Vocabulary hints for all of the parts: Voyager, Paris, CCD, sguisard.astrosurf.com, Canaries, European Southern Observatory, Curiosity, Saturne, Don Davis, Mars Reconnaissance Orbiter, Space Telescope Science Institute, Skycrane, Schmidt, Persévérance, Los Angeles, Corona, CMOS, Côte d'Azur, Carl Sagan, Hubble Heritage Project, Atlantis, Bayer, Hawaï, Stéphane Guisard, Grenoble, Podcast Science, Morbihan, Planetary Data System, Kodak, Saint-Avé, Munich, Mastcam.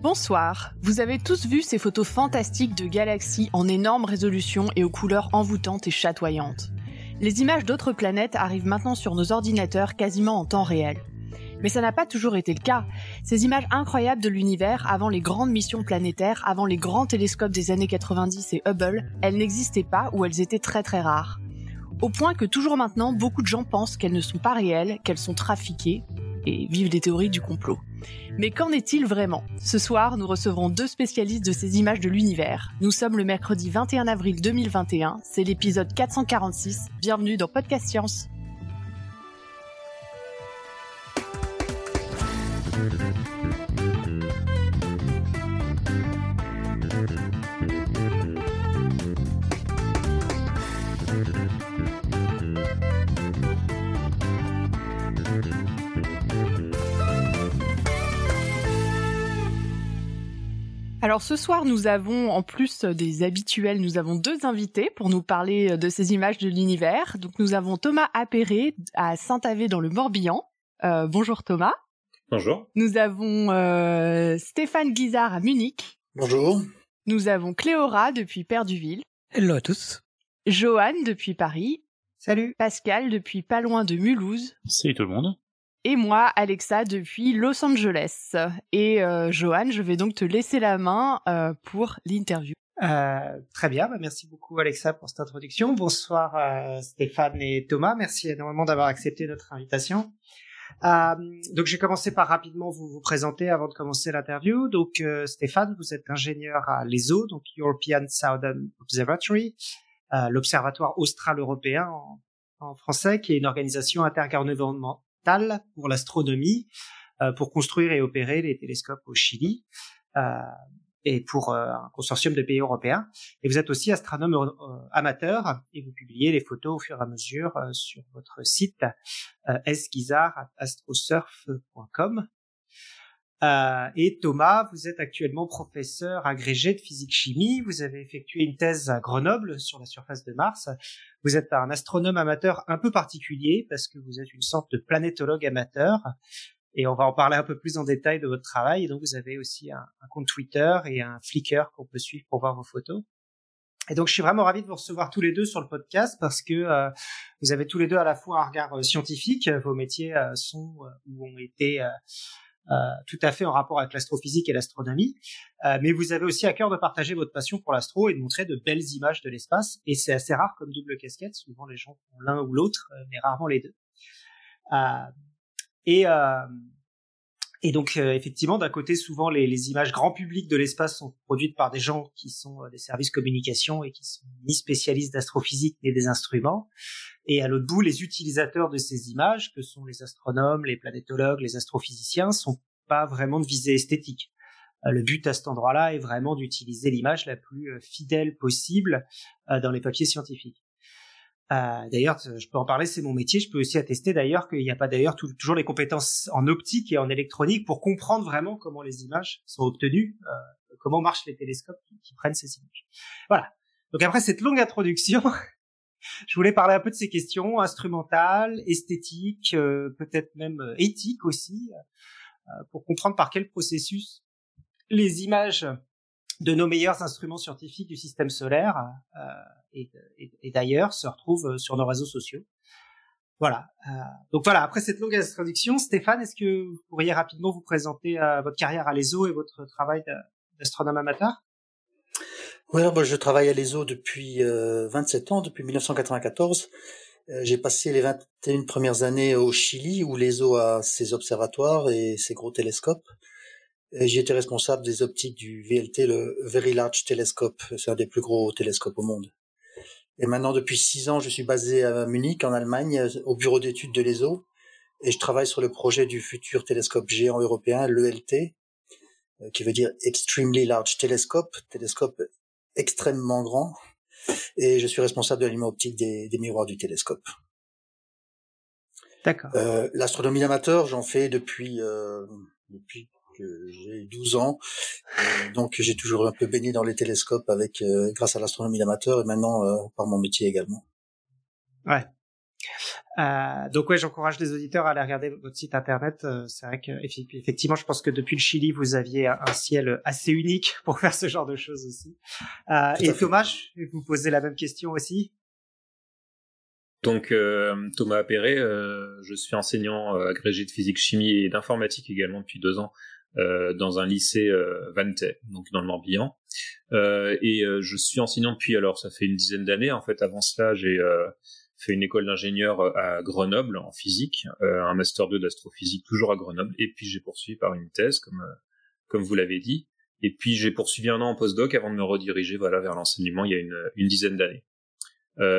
Bonsoir, vous avez tous vu ces photos fantastiques de galaxies en énorme résolution et aux couleurs envoûtantes et chatoyantes. Les images d'autres planètes arrivent maintenant sur nos ordinateurs quasiment en temps réel. Mais ça n'a pas toujours été le cas. Ces images incroyables de l'univers, avant les grandes missions planétaires, avant les grands télescopes des années 90 et Hubble, elles n'existaient pas ou elles étaient très très rares. Au point que toujours maintenant, beaucoup de gens pensent qu'elles ne sont pas réelles, qu'elles sont trafiquées, et vivent des théories du complot. Mais qu'en est-il vraiment ? Ce soir, nous recevrons deux spécialistes de ces images de l'univers. Nous sommes le mercredi 21 avril 2021, c'est l'épisode 446. Bienvenue dans Podcast Science. Alors ce soir, nous avons, en plus des habituels, nous avons deux invités pour nous parler de ces images de l'univers. Donc nous avons Thomas Appéré à Saint-Avé dans le Morbihan. Bonjour Thomas. Bonjour. Nous avons Stéphane Guisard à Munich. Bonjour. Nous avons Cléora depuis Perduville. Hello à tous. Johan depuis Paris. Salut. Pascal depuis pas loin de Mulhouse. Salut tout le monde. Et moi, Alexa, depuis Los Angeles. Et Johan, je vais donc te laisser la main pour l'interview. Très bien, merci beaucoup Alexa pour cette introduction. Bonsoir Stéphane et Thomas, merci énormément d'avoir accepté notre invitation. Donc je vais commencer par rapidement vous présenter avant de commencer l'interview. Donc Stéphane, vous êtes ingénieur à l'ESO, donc European Southern Observatory, l'observatoire austral-européen en français, qui est une organisation intergouvernementale pour l'astronomie, pour construire et opérer les télescopes au Chili et pour un consortium de pays européens. Et vous êtes aussi astronome amateur et vous publiez les photos au fur et à mesure sur votre site sguisard.astrosurf.com. Et Thomas, vous êtes actuellement professeur agrégé de physique-chimie. Vous avez effectué une thèse à Grenoble sur la surface de Mars. Vous êtes un astronome amateur un peu particulier parce que vous êtes une sorte de planétologue amateur. Et on va en parler un peu plus en détail de votre travail. Et donc, vous avez aussi un compte Twitter et un Flickr qu'on peut suivre pour voir vos photos. Et donc, je suis vraiment ravi de vous recevoir tous les deux sur le podcast parce que vous avez tous les deux à la fois un regard scientifique. Vos métiers sont ou ont été... tout à fait en rapport avec l'astrophysique et l'astronomie, mais vous avez aussi à cœur de partager votre passion pour l'astro et de montrer de belles images de l'espace, et c'est assez rare comme double casquette, souvent les gens font l'un ou l'autre, mais rarement les deux. Et donc effectivement, d'un côté, souvent les images grand public de l'espace sont produites par des gens qui sont des services communication et qui sont ni spécialistes d'astrophysique ni des instruments. Et à l'autre bout, les utilisateurs de ces images, que sont les astronomes, les planétologues, les astrophysiciens, sont pas vraiment de visée esthétique. Le but à cet endroit-là est vraiment d'utiliser l'image la plus fidèle possible dans les papiers scientifiques. D'ailleurs, je peux en parler, c'est mon métier. Je peux aussi attester d'ailleurs qu'il n'y a pas d'ailleurs toujours les compétences en optique et en électronique pour comprendre vraiment comment les images sont obtenues, comment marchent les télescopes qui prennent ces images. Voilà. Donc après cette longue introduction... Je voulais parler un peu de ces questions instrumentales, esthétiques, peut-être même éthiques aussi, pour comprendre par quel processus les images de nos meilleurs instruments scientifiques du système solaire et d'ailleurs se retrouvent sur nos réseaux sociaux. Voilà. Donc voilà, après cette longue introduction, Stéphane, est-ce que vous pourriez rapidement vous présenter votre carrière à l'ESO et votre travail d'astronome amateur ? Oui, je travaille à l'ESO depuis 27 ans, depuis 1994. J'ai passé les 21 premières années au Chili, où l'ESO a ses observatoires et ses gros télescopes. J'ai été responsable des optiques du VLT, le Very Large Telescope. C'est un des plus gros télescopes au monde. Et maintenant, depuis 6 ans, je suis basé à Munich, en Allemagne, au bureau d'études de l'ESO. Et je travaille sur le projet du futur télescope géant européen, l'ELT, qui veut dire Extremely Large Telescope, télescope extrêmement grand, et je suis responsable de l'alignement optique des miroirs du télescope. D'accord. L'astronomie d'amateur, j'en fais depuis que j'ai 12 ans, donc j'ai toujours un peu baigné dans les télescopes grâce à l'astronomie d'amateur et maintenant par mon métier également. Ouais. Donc ouais, j'encourage les auditeurs à aller regarder votre site internet. C'est vrai que effectivement, je pense que depuis le Chili, vous aviez un ciel assez unique pour faire ce genre de choses aussi. Et Thomas, je vais vous poser la même question aussi. Donc Thomas Appéré, je suis enseignant agrégé de physique chimie et d'informatique également depuis 2 ans dans un lycée Vantais, donc dans le Morbihan. Et je suis enseignant depuis, alors ça fait une dizaine d'années en fait. Avant cela, j'ai fait une école d'ingénieur à Grenoble en physique, un master 2 d'astrophysique toujours à Grenoble, et puis j'ai poursuivi par une thèse comme vous l'avez dit, et puis j'ai poursuivi 1 an en postdoc avant de me rediriger vers l'enseignement il y a une dizaine d'années.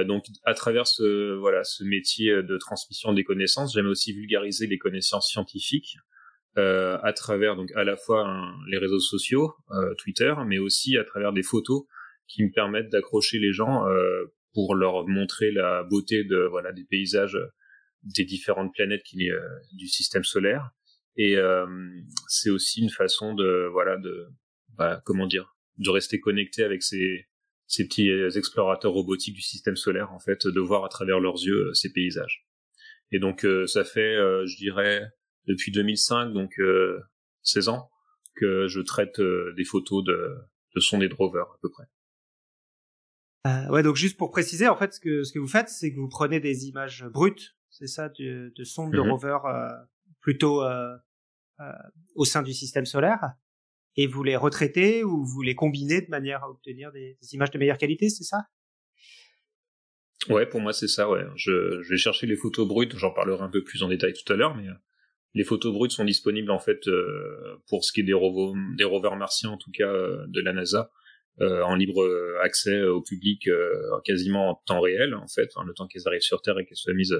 Donc à travers ce métier de transmission des connaissances, j'aime aussi vulgariser les connaissances scientifiques à travers donc à la fois les réseaux sociaux, Twitter, mais aussi à travers des photos qui me permettent d'accrocher les gens pour leur montrer la beauté des paysages des différentes planètes du système solaire. Et c'est aussi une façon de rester connecté avec ces petits explorateurs robotiques du système solaire, en fait, de voir à travers leurs yeux ces paysages. Et donc ça fait, je dirais, depuis 2005, donc 16 ans, que je traite des photos de sondes et de rovers à peu près. Ouais, donc juste pour préciser, en fait, ce que vous faites, c'est que vous prenez des images brutes, c'est ça, de sondes, de rovers, plutôt au sein du système solaire, et vous les retraitez ou vous les combinez de manière à obtenir des images de meilleure qualité, c'est ça ? Ouais, pour moi c'est ça, ouais. Je vais chercher les photos brutes, j'en parlerai un peu plus en détail tout à l'heure, mais les photos brutes sont disponibles en fait pour ce qui est des rovers martiens, en tout cas de la NASA, en libre accès au public, quasiment en temps réel en fait, le temps qu'elles arrivent sur Terre et qu'elles soient mises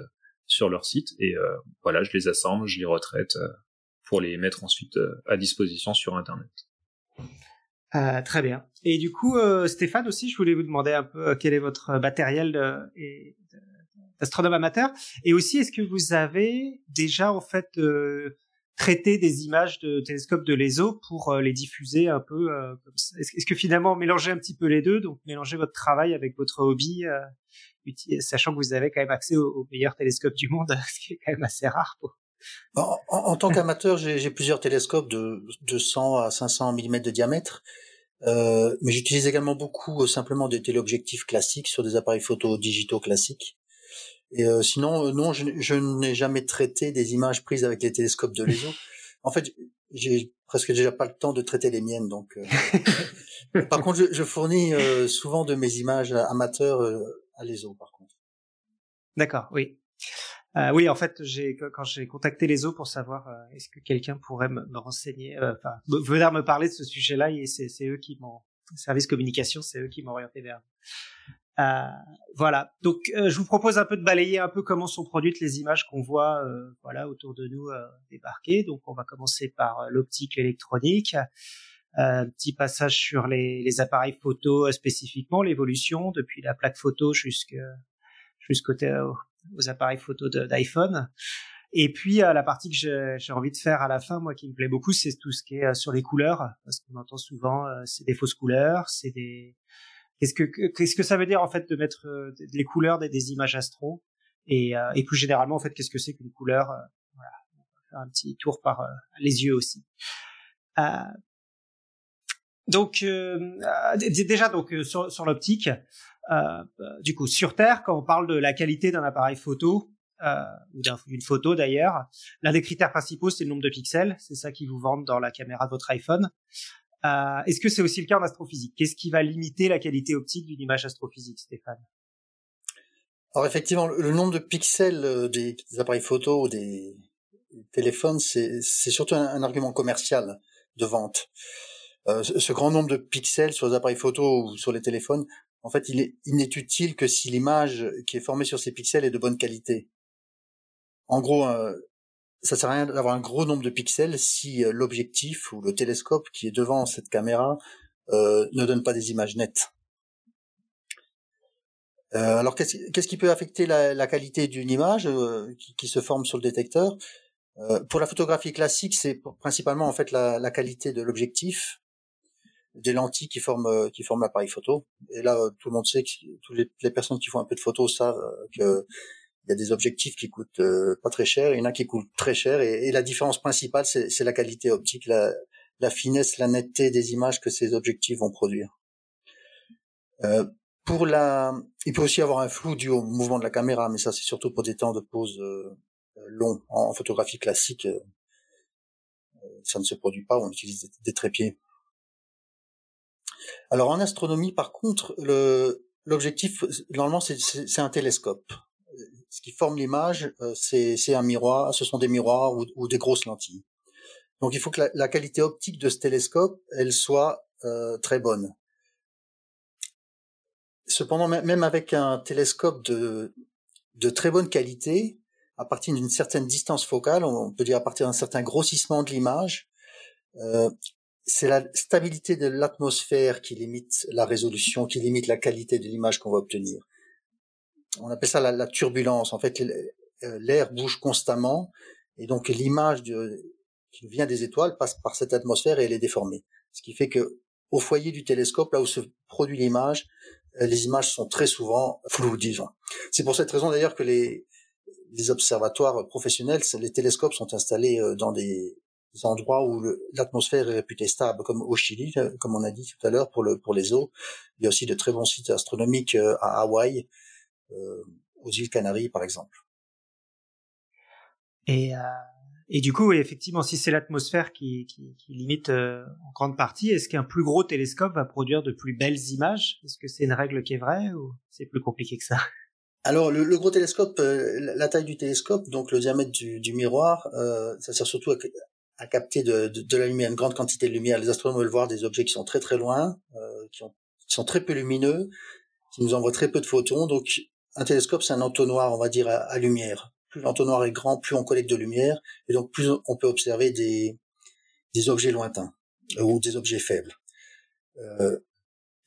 sur leur site, et je les assemble, je les retraite pour les mettre ensuite à disposition sur Internet. Très bien. Et du coup, Stéphane aussi, je voulais vous demander un peu quel est votre matériel d'astronome amateur, et aussi est-ce que vous avez déjà en fait traité des images de télescopes de l'ESO pour les diffuser un peu comme ça. Est-ce que finalement mélanger un petit peu les deux, donc mélanger votre travail avec votre hobby, sachant que vous avez quand même accès aux meilleurs télescopes du monde, ce qui est quand même assez rare pour... En tant qu'amateur, j'ai plusieurs télescopes de 100 à 500 mm de diamètre, mais j'utilise également beaucoup simplement des téléobjectifs classiques sur des appareils photo digitaux classiques. Et sinon, non, je n'ai jamais traité des images prises avec les télescopes de l'ESO. En fait, j'ai presque déjà pas le temps de traiter les miennes. Donc, par contre, je fournis souvent de mes images amateurs à l'ESO, par contre. D'accord, oui. Oui, en fait, quand j'ai contacté l'ESO pour savoir est-ce que quelqu'un pourrait me renseigner, venir me parler de ce sujet-là, et c'est eux qui m'ont service communication, c'est eux qui m'ont orienté vers. Voilà. Donc, je vous propose un peu de balayer un peu comment sont produites les images qu'on voit, autour de nous débarquer. Donc, on va commencer par l'optique électronique. Petit passage sur les appareils photo spécifiquement, l'évolution depuis la plaque photo jusqu'aux appareils photo d'iPhone. Et puis, la partie que j'ai envie de faire à la fin, moi, qui me plaît beaucoup, c'est tout ce qui est sur les couleurs, parce qu'on entend souvent, c'est des fausses couleurs, c'est des... Qu'est-ce que ça veut dire, en fait, de mettre les couleurs des images astro, et plus généralement, en fait, qu'est-ce que c'est qu'une couleur, voilà. On va faire un petit tour par les yeux aussi. Donc, sur l'optique, du coup, sur Terre, quand on parle de la qualité d'un appareil photo, ou d'une photo d'ailleurs, l'un des critères principaux, c'est le nombre de pixels. C'est ça qui vous vendent dans la caméra de votre iPhone. Est-ce que c'est aussi le cas en astrophysique ? Qu'est-ce qui va limiter la qualité optique d'une image astrophysique, Stéphane ? Alors effectivement, le nombre de pixels des appareils photo, des téléphones, c'est surtout un argument commercial de vente. Ce grand nombre de pixels sur les appareils photo ou sur les téléphones, en fait, il n'est utile que si l'image qui est formée sur ces pixels est de bonne qualité. En gros, ça sert à rien d'avoir un gros nombre de pixels si l'objectif ou le télescope qui est devant cette caméra ne donne pas des images nettes. Alors, qu'est-ce qui peut affecter la qualité d'une image qui se forme sur le détecteur ? Pour la photographie classique, c'est principalement en fait la qualité de l'objectif, des lentilles qui forment l'appareil photo. Et là, tout le monde sait, toutes les personnes qui font un peu de photo savent que Il y a des objectifs qui coûtent pas très cher, il y en a qui coûtent très cher, et la différence principale, c'est la qualité optique, la finesse, la netteté des images que ces objectifs vont produire. Il peut aussi avoir un flou dû au mouvement de la caméra, mais ça c'est surtout pour des temps de pose longs. En photographie classique, ça ne se produit pas, on utilise des trépieds. Alors en astronomie, par contre, l'objectif, normalement, c'est un télescope. Ce qui forme l'image, c'est un miroir, ce sont des miroirs ou des grosses lentilles. Donc il faut que la qualité optique de ce télescope, elle soit très bonne. Cependant, même avec un télescope de très bonne qualité, à partir d'une certaine distance focale, on peut dire à partir d'un certain grossissement de l'image, c'est la stabilité de l'atmosphère qui limite la résolution, qui limite la qualité de l'image qu'on va obtenir. On appelle ça la turbulence. En fait, l'air bouge constamment, et donc l'image qui vient des étoiles passe par cette atmosphère et elle est déformée. Ce qui fait que au foyer du télescope, là où se produit l'image, les images sont très souvent floues, disons. C'est pour cette raison d'ailleurs que les observatoires professionnels, les télescopes sont installés dans des endroits où l'atmosphère est réputée stable, comme au Chili, comme on a dit tout à l'heure pour les eaux. Il y a aussi de très bons sites astronomiques à Hawaï, aux îles Canaries par exemple. Et du coup, effectivement, si c'est l'atmosphère qui limite en grande partie, est-ce qu'un plus gros télescope va produire de plus belles images? Est-ce que c'est une règle qui est vraie ou c'est plus compliqué que ça? Alors, le gros télescope, la taille du télescope, donc le diamètre du miroir, ça sert surtout à capter de la lumière, une grande quantité de lumière. Les astronomes veulent voir des objets qui sont très très loin, qui sont très peu lumineux, qui nous envoient très peu de photons. Donc, un télescope, c'est un entonnoir, on va dire, à lumière. Plus l'entonnoir est grand, plus on collecte de lumière, et donc plus on peut observer des objets lointains ou des objets faibles.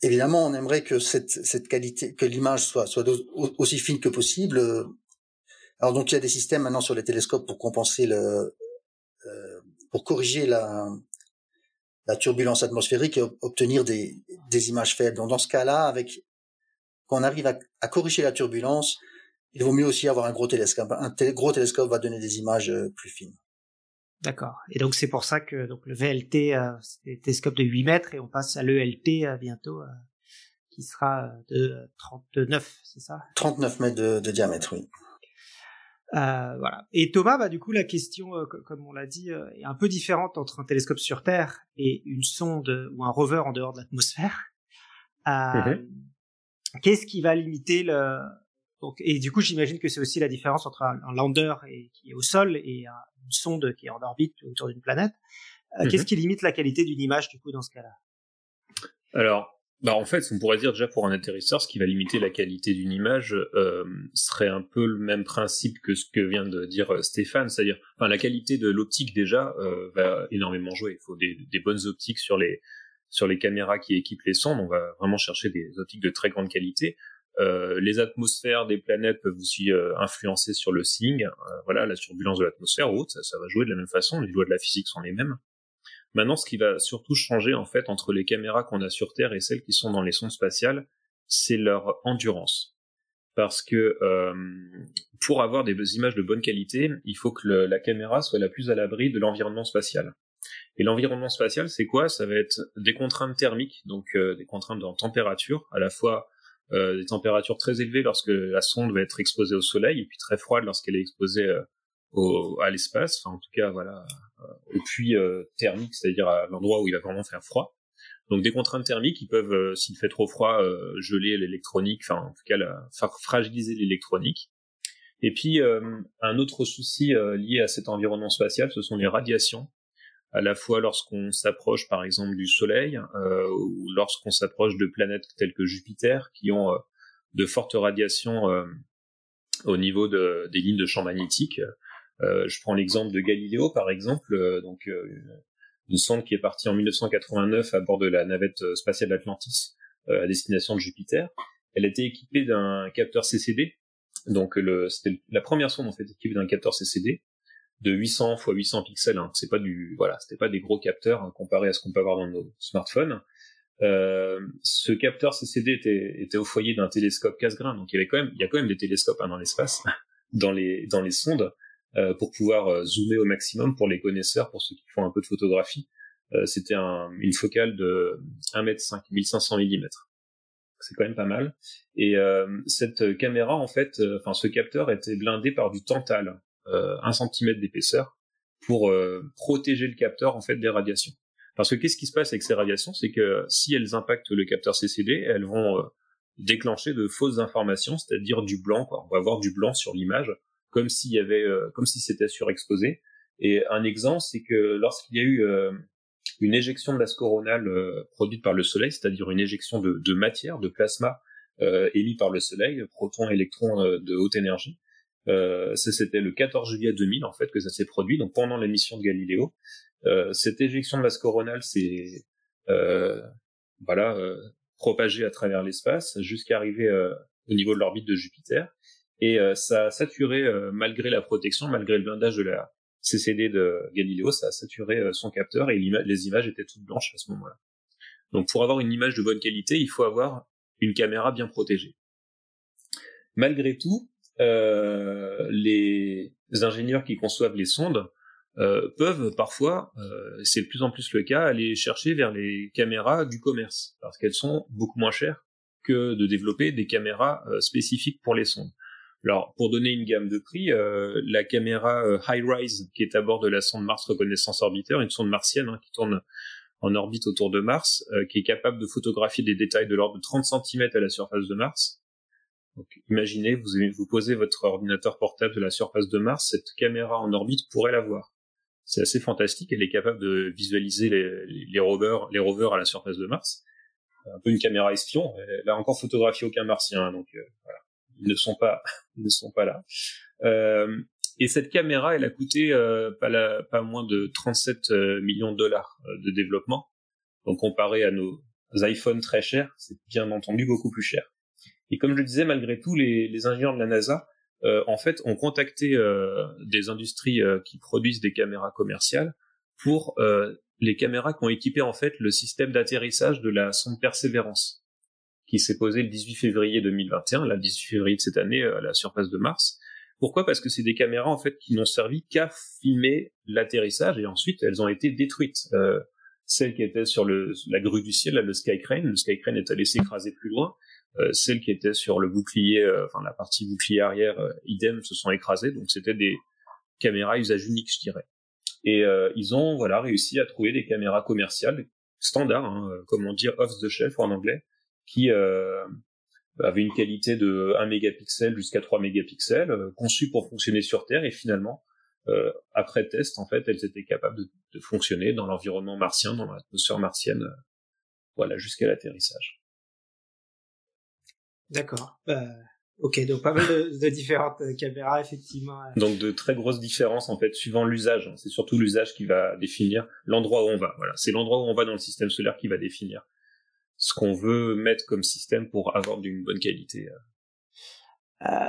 Évidemment, on aimerait que cette qualité, que l'image soit aussi fine que possible. Alors donc il y a des systèmes maintenant sur les télescopes pour compenser pour corriger la turbulence atmosphérique et obtenir des images faibles. Donc dans ce cas-là, quand on arrive à corriger la turbulence, il vaut mieux aussi avoir un gros télescope. Un gros télescope va donner des images plus fines. D'accord. Et donc, c'est pour ça que le VLT, c'est un télescope de 8 mètres, et on passe à l'ELT bientôt, qui sera de 39, c'est ça ? 39 mètres de diamètre, oui. Voilà. Et Thomas, du coup, la question, comme on l'a dit, est un peu différente entre un télescope sur Terre et une sonde ou un rover en dehors de l'atmosphère. Qu'est-ce qui va limiter et du coup, j'imagine que c'est aussi la différence entre un lander qui est au sol et une sonde qui est en orbite autour d'une planète. Qu'est-ce qui limite la qualité d'une image, du coup, dans ce cas-là ? Alors, en fait, on pourrait dire déjà pour un atterrisseur, ce qui va limiter la qualité d'une image serait un peu le même principe que ce que vient de dire Stéphane, c'est-à-dire la qualité de l'optique déjà va énormément jouer. Il faut des bonnes optiques sur les caméras qui équipent les sondes. On va vraiment chercher des optiques de très grande qualité. Les atmosphères des planètes peuvent aussi influencer sur le seeing, la turbulence de l'atmosphère ou autre, ça va jouer de la même façon, les lois de la physique sont les mêmes. Maintenant, ce qui va surtout changer en fait entre les caméras qu'on a sur Terre et celles qui sont dans les sondes spatiales, c'est leur endurance. Parce que pour avoir des images de bonne qualité, il faut que la caméra soit la plus à l'abri de l'environnement spatial. Et l'environnement spatial, c'est quoi ? Ça va être des contraintes thermiques, donc des contraintes en température, à la fois des températures très élevées lorsque la sonde va être exposée au soleil et puis très froide lorsqu'elle est exposée à l'espace, enfin en tout cas au puits thermique, c'est-à-dire à l'endroit où il va vraiment faire froid. Donc des contraintes thermiques qui peuvent, s'il fait trop froid, geler l'électronique, enfin en tout cas faire fragiliser l'électronique. Et puis un autre souci lié à cet environnement spatial, ce sont les radiations, à la fois lorsqu'on s'approche par exemple du Soleil ou lorsqu'on s'approche de planètes telles que Jupiter qui ont de fortes radiations au niveau des lignes de champ magnétique. Je prends l'exemple de Galileo par exemple, une sonde qui est partie en 1989 à bord de la navette spatiale Atlantis à destination de Jupiter. Elle était équipée d'un capteur CCD, donc c'était la première sonde en fait équipée d'un capteur CCD de 800 x 800 pixels, hein. C'est pas c'était pas des gros capteurs comparé à ce qu'on peut avoir dans nos smartphones. Ce capteur CCD était au foyer d'un télescope Cassegrain, donc il y a quand même des télescopes dans l'espace. dans les sondes pour pouvoir zoomer au maximum pour les connaisseurs, pour ceux qui font un peu de photographie. C'était une focale de 1,5 m, 1500 mm. C'est quand même pas mal. Et cette caméra, en fait, ce capteur était blindé par du tantal, 1 cm d'épaisseur, pour protéger le capteur en fait des radiations. Parce que qu'est-ce qui se passe avec ces radiations? C'est que si elles impactent le capteur CCD, elles vont déclencher de fausses informations, c'est-à-dire du blanc, quoi. On va avoir du blanc sur l'image, comme s'il y avait, comme si c'était surexposé. Et un exemple, c'est que lorsqu'il y a eu une éjection de l'asse coronale produite par le Soleil, c'est-à-dire une éjection de matière, de plasma émis par le Soleil, protons, électrons de haute énergie. Ça, c'était le 14 juillet 2000 en fait que ça s'est produit, donc pendant la mission de Galileo. Cette éjection de l'asse coronale s'est propagée à travers l'espace jusqu'à arriver au niveau de l'orbite de Jupiter, et ça a saturé, malgré la protection, malgré le blindage de la CCD de Galileo, ça a saturé son capteur, et les images étaient toutes blanches à ce moment-là. Donc pour avoir une image de bonne qualité, il faut avoir une caméra bien protégée. Malgré tout, les ingénieurs qui conçoivent les sondes peuvent parfois, c'est de plus en plus le cas, aller chercher vers les caméras du commerce, parce qu'elles sont beaucoup moins chères que de développer des caméras spécifiques pour les sondes. Alors, pour donner une gamme de prix, la caméra High-Rise, qui est à bord de la sonde Mars Reconnaissance Orbiter, une sonde martienne qui tourne en orbite autour de Mars, qui est capable de photographier des détails de l'ordre de 30 cm à la surface de Mars. Donc, imaginez, vous posez votre ordinateur portable de la surface de Mars, cette caméra en orbite pourrait la voir. C'est assez fantastique, elle est capable de visualiser les rovers à la surface de Mars. Un peu une caméra espion, elle a encore photographié aucun martien, donc voilà. Ils ne sont pas là. Et cette caméra, elle a coûté pas moins de 37 millions de dollars de développement. Donc comparé à nos iPhones très chers, c'est bien entendu beaucoup plus cher. Et comme je le disais, malgré tout, les ingénieurs de la NASA, en fait, ont contacté des industries qui produisent des caméras commerciales pour les caméras qui ont équipé en fait le système d'atterrissage de la sonde Persévérance, qui s'est posée le 18 février 2021, le 18 février de cette année, à la surface de Mars. Pourquoi ? Parce que c'est des caméras en fait qui n'ont servi qu'à filmer l'atterrissage, et ensuite elles ont été détruites. Celle qui était sur la grue du ciel, là, le Skycrane est allé s'écraser plus loin. Celles qui étaient sur le bouclier, la partie bouclier arrière, idem, se sont écrasées. Donc c'était des caméras à usage unique, je dirais. Et ils ont réussi à trouver des caméras commerciales standards, comme on dit off the shelf en anglais, qui avaient une qualité de 1 mégapixel jusqu'à 3 mégapixels, conçues pour fonctionner sur Terre. Et finalement, après test, en fait, elles étaient capables de fonctionner dans l'environnement martien, dans l'atmosphère martienne, jusqu'à l'atterrissage. D'accord. Donc pas mal de différentes caméras, effectivement. Donc de très grosses différences, en fait, suivant l'usage. C'est surtout l'usage qui va définir l'endroit où on va. Voilà. C'est l'endroit où on va dans le système solaire qui va définir ce qu'on veut mettre comme système pour avoir d'une bonne qualité.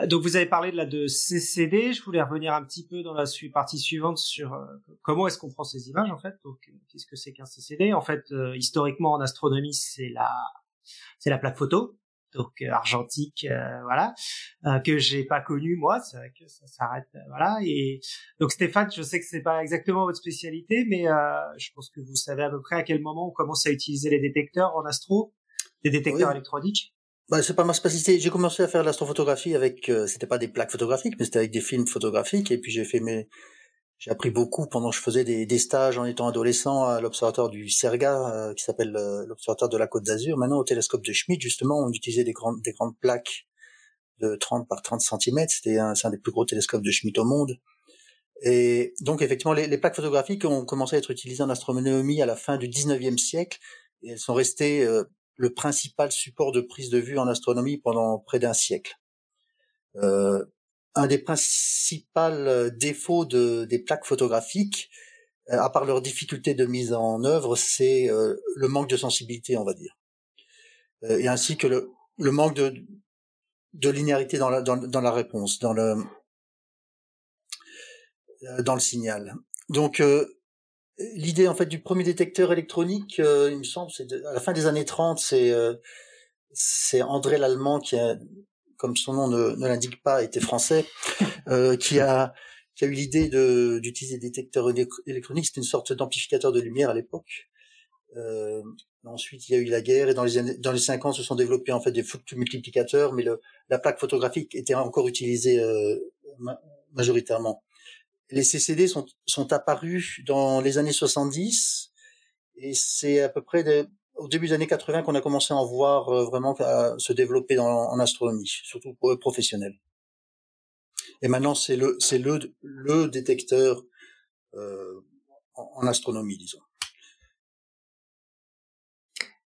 Donc vous avez parlé de CCD. Je voulais revenir un petit peu dans la partie suivante sur comment est-ce qu'on prend ces images, en fait. Donc qu'est-ce que c'est qu'un CCD ? En fait, historiquement, en astronomie, c'est la plaque photo. Donc argentique, que j'ai pas connu moi, c'est vrai que ça s'arrête, Et donc Stéphane, je sais que c'est pas exactement votre spécialité, mais je pense que vous savez à peu près à quel moment on commence à utiliser les détecteurs en astro, les détecteurs électroniques. Bah c'est pas ma spécialité. J'ai commencé à faire l'astrophotographie avec, c'était pas des plaques photographiques, mais c'était avec des films photographiques. Et puis j'ai appris beaucoup pendant que je faisais des stages en étant adolescent à l'observatoire du Cerga, qui s'appelle l'observatoire de la Côte d'Azur. Maintenant, au télescope de Schmidt, justement, on utilisait des grandes plaques de 30 par 30 cm. C'est un des plus gros télescopes de Schmidt au monde. Et donc, effectivement, les plaques photographiques ont commencé à être utilisées en astronomie à la fin du 19e siècle. Et elles sont restées le principal support de prise de vue en astronomie pendant près d'un siècle. Un des principaux défauts des plaques photographiques, à part leur difficulté de mise en œuvre, c'est le manque de sensibilité, on va dire. Et ainsi que le manque de linéarité dans la réponse, dans le signal. Donc, l'idée, en fait, du premier détecteur électronique, il me semble, c'est à la fin des années 30, c'est André l'Allemand qui a comme son nom ne l'indique pas, était français, qui a eu l'idée d'utiliser des détecteurs électroniques. C'était une sorte d'amplificateur de lumière à l'époque. Ensuite, il y a eu la guerre, et dans les 50, se sont développés en fait des photomultiplicateurs, mais la plaque photographique était encore utilisée majoritairement. Les CCD sont apparus dans les années 70, et c'est à peu près au début des années 80 qu'on a commencé à en voir vraiment se développer en astronomie, surtout pour les professionnels. Et maintenant, c'est le détecteur en astronomie, disons.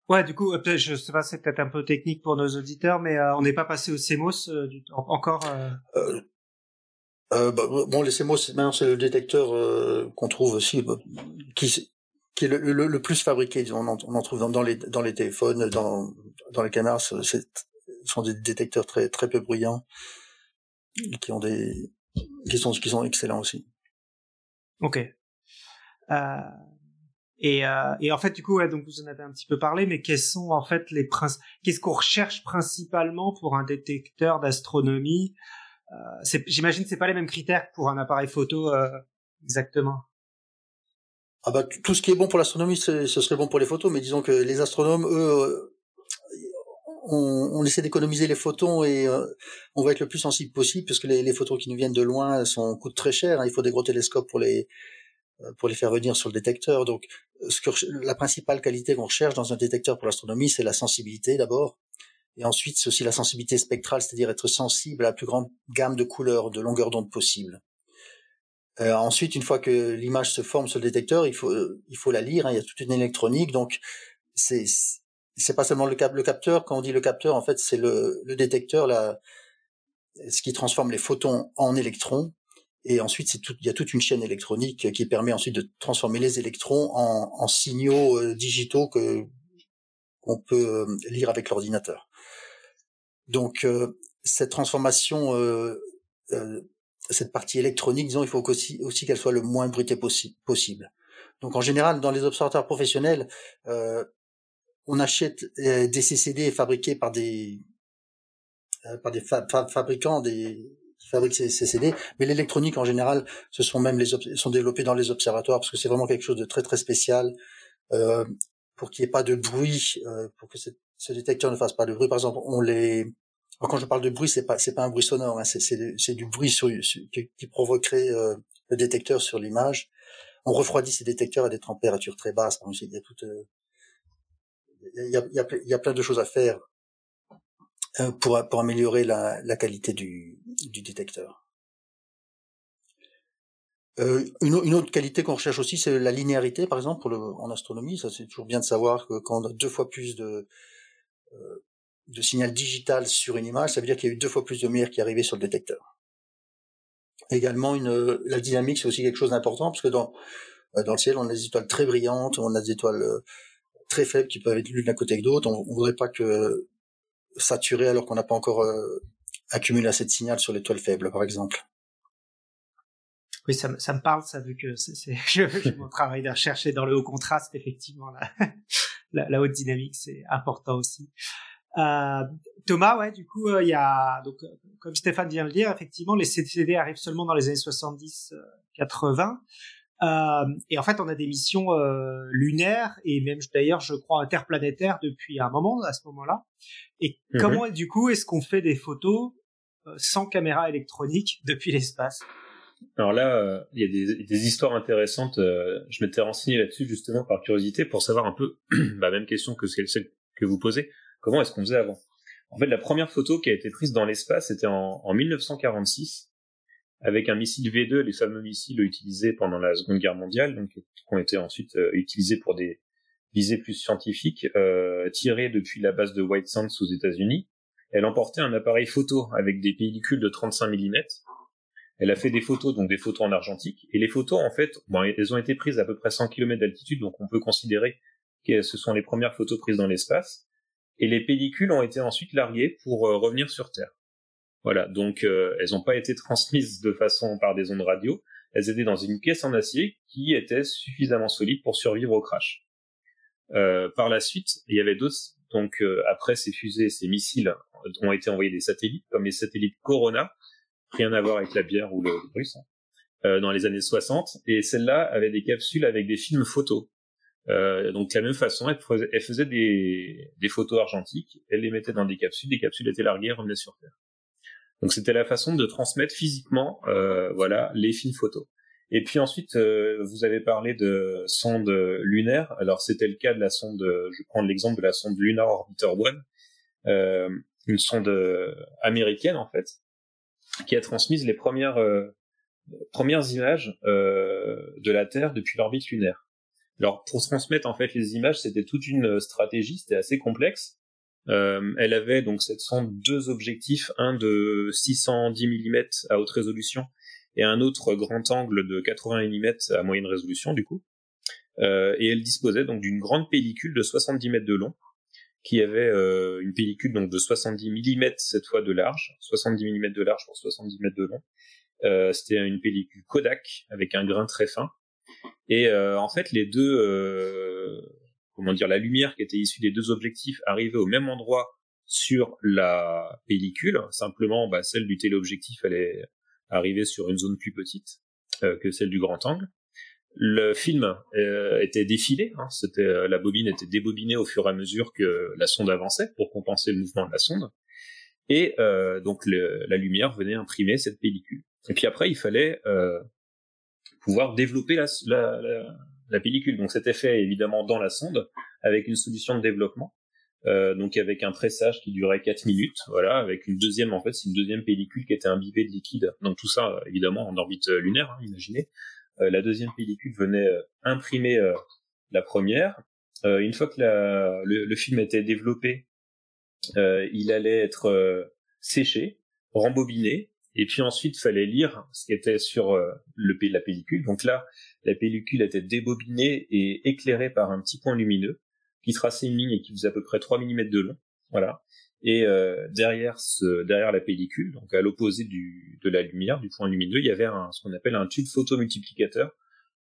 Ouais, du coup, peut-être, je sais pas, c'est peut-être un peu technique pour nos auditeurs, mais on n'est pas passé au CMOS encore. Les CMOS, maintenant, c'est le détecteur qu'on trouve aussi, qui est le plus fabriqué. On en trouve dans les téléphones, dans les caméras. Ce sont des détecteurs très très peu bruyants, qui sont excellents aussi. Ok. Et en fait, du coup, ouais, donc vous en avez un petit peu parlé, mais quels sont en fait qu'est-ce qu'on recherche principalement pour un détecteur d'astronomie? J'imagine que c'est pas les mêmes critères pour un appareil photo exactement. Ah bah tout ce qui est bon pour l'astronomie, ce serait bon pour les photos, mais disons que les astronomes, eux, on essaie d'économiser les photons et on va être le plus sensible possible, parce que les photos qui nous viennent de loin coûtent très cher, hein. Il faut des gros télescopes pour les faire venir sur le détecteur. Donc, la principale qualité qu'on recherche dans un détecteur pour l'astronomie, c'est la sensibilité d'abord. Et ensuite, c'est aussi la sensibilité spectrale, c'est-à-dire être sensible à la plus grande gamme de couleurs, de longueur d'onde possible. Ensuite, une fois que l'image se forme sur le détecteur, il faut la lire, hein. Il y a toute une électronique. Donc, c'est pas seulement le capteur. Quand on dit le capteur, en fait, c'est le détecteur, ce qui transforme les photons en électrons. Et ensuite, il y a toute une chaîne électronique qui permet ensuite de transformer les électrons en signaux digitaux qu'on peut lire avec l'ordinateur. Donc, cette transformation, cette partie électronique, disons, il faut aussi qu'elle soit le moins bruitée possible. Donc, en général, dans les observatoires professionnels, on achète des CCD fabriqués par des fabricants qui fabriquent ces CCD, mais l'électronique en général, sont développés dans les observatoires, parce que c'est vraiment quelque chose de très très spécial pour qu'il n'y ait pas de bruit, pour que ce détecteur ne fasse pas de bruit. Par exemple, alors, quand je parle de bruit, c'est pas un bruit sonore, hein, c'est du bruit qui provoquerait le détecteur sur l'image. On refroidit ces détecteurs à des températures très basses. Par exemple, il y a plein de choses à faire pour améliorer la qualité du détecteur. Une autre qualité qu'on recherche aussi, c'est la linéarité, par exemple, en astronomie. Ça, c'est toujours bien de savoir que quand on a deux fois plus de signal digital sur une image, ça veut dire qu'il y a eu deux fois plus de lumière qui est arrivée sur le détecteur. Également, la dynamique, c'est aussi quelque chose d'important, parce que dans le ciel, on a des étoiles très brillantes, on a des étoiles très faibles qui peuvent être l'une à côté de l'autre. On ne voudrait pas que saturer alors qu'on n'a pas encore accumulé assez de signal sur l'étoile faible, par exemple. Oui, ça me parle, ça, vu que mon travail de recherche est dans le haut contraste, effectivement. La haute dynamique, c'est important aussi. Thomas, ouais, du coup, il y a, donc, comme Stéphane vient de le dire, effectivement, les CCD arrivent seulement dans les années 70-80. Et en fait, on a des missions lunaires et même, d'ailleurs, je crois, interplanétaires depuis un moment, à ce moment-là. Et comment, du coup, est-ce qu'on fait des photos sans caméra électronique depuis l'espace? Alors là, il y a des histoires intéressantes. Je m'étais renseigné là-dessus, justement, par curiosité, pour savoir un peu la même question que celle que vous posez. Comment est-ce qu'on faisait avant? En fait, la première photo qui a été prise dans l'espace, c'était en 1946, avec un missile V2, les fameux missiles utilisés pendant la Seconde Guerre mondiale, donc qui ont été ensuite utilisés pour des visées plus scientifiques, tirés depuis la base de White Sands aux États-Unis. Elle emportait un appareil photo avec des pellicules de 35 mm. Elle a fait des photos, donc des photos en argentique. Et les photos, en fait, elles ont été prises à peu près 100 km d'altitude, donc on peut considérer que ce sont les premières photos prises dans l'espace. Et les pellicules ont été ensuite larguées pour revenir sur Terre. Voilà, donc elles n'ont pas été transmises de façon par des ondes radio. Elles étaient dans une caisse en acier qui était suffisamment solide pour survivre au crash. Par la suite, il y avait d'autres Donc après, ces fusées, ces missiles ont été envoyés des satellites, comme les satellites Corona, rien à voir avec la bière ou le virus, dans les années 60, et celles-là avaient des capsules avec des films photos. Donc de la même façon, elle faisait des photos argentiques, elle les mettait dans des capsules étaient larguées et revenaient sur Terre. Donc c'était la façon de transmettre physiquement les films photos. Et puis ensuite, vous avez parlé de sondes lunaires. Alors c'était le cas de la sonde, je vais prendre l'exemple de la sonde Lunar Orbiter 1, une sonde américaine en fait, qui a transmis les premières images de la Terre depuis l'orbite lunaire. Alors pour transmettre en fait les images, c'était toute une stratégie, c'était assez complexe. Elle avait donc cette sonde deux objectifs, un de 610 mm à haute résolution et un autre grand angle de 80 mm à moyenne résolution du coup. Et elle disposait donc d'une grande pellicule de 70 mètres de long, qui avait une pellicule donc de 70 mm cette fois de large, 70 mm de large pour 70 mètres de long. C'était une pellicule Kodak avec un grain très fin. Et en fait, les deux, la lumière qui était issue des deux objectifs arrivait au même endroit sur la pellicule. Simplement, celle du téléobjectif, elle est arrivée sur une zone plus petite que celle du grand angle. Le film était défilé, la bobine était débobinée au fur et à mesure que la sonde avançait pour compenser le mouvement de la sonde. Et donc la lumière venait imprimer cette pellicule. Et puis après, il fallait pouvoir développer la pellicule. Donc c'était fait évidemment dans la sonde avec une solution de développement, donc avec un pressage qui durait 4 minutes, avec une deuxième, en fait, c'est une deuxième pellicule qui était imbibée de liquide. Donc tout ça, évidemment, en orbite lunaire, imaginez. La deuxième pellicule venait imprimer la première. Une fois que le film était développé, il allait être séché, rembobiné, et puis ensuite, il fallait lire ce qui était sur la pellicule. Donc là, la pellicule était débobinée et éclairée par un petit point lumineux qui traçait une ligne et qui faisait à peu près 3 mm de long. Voilà. Et derrière la pellicule, donc à l'opposé de la lumière, du point lumineux, il y avait ce qu'on appelle un tube photomultiplicateur.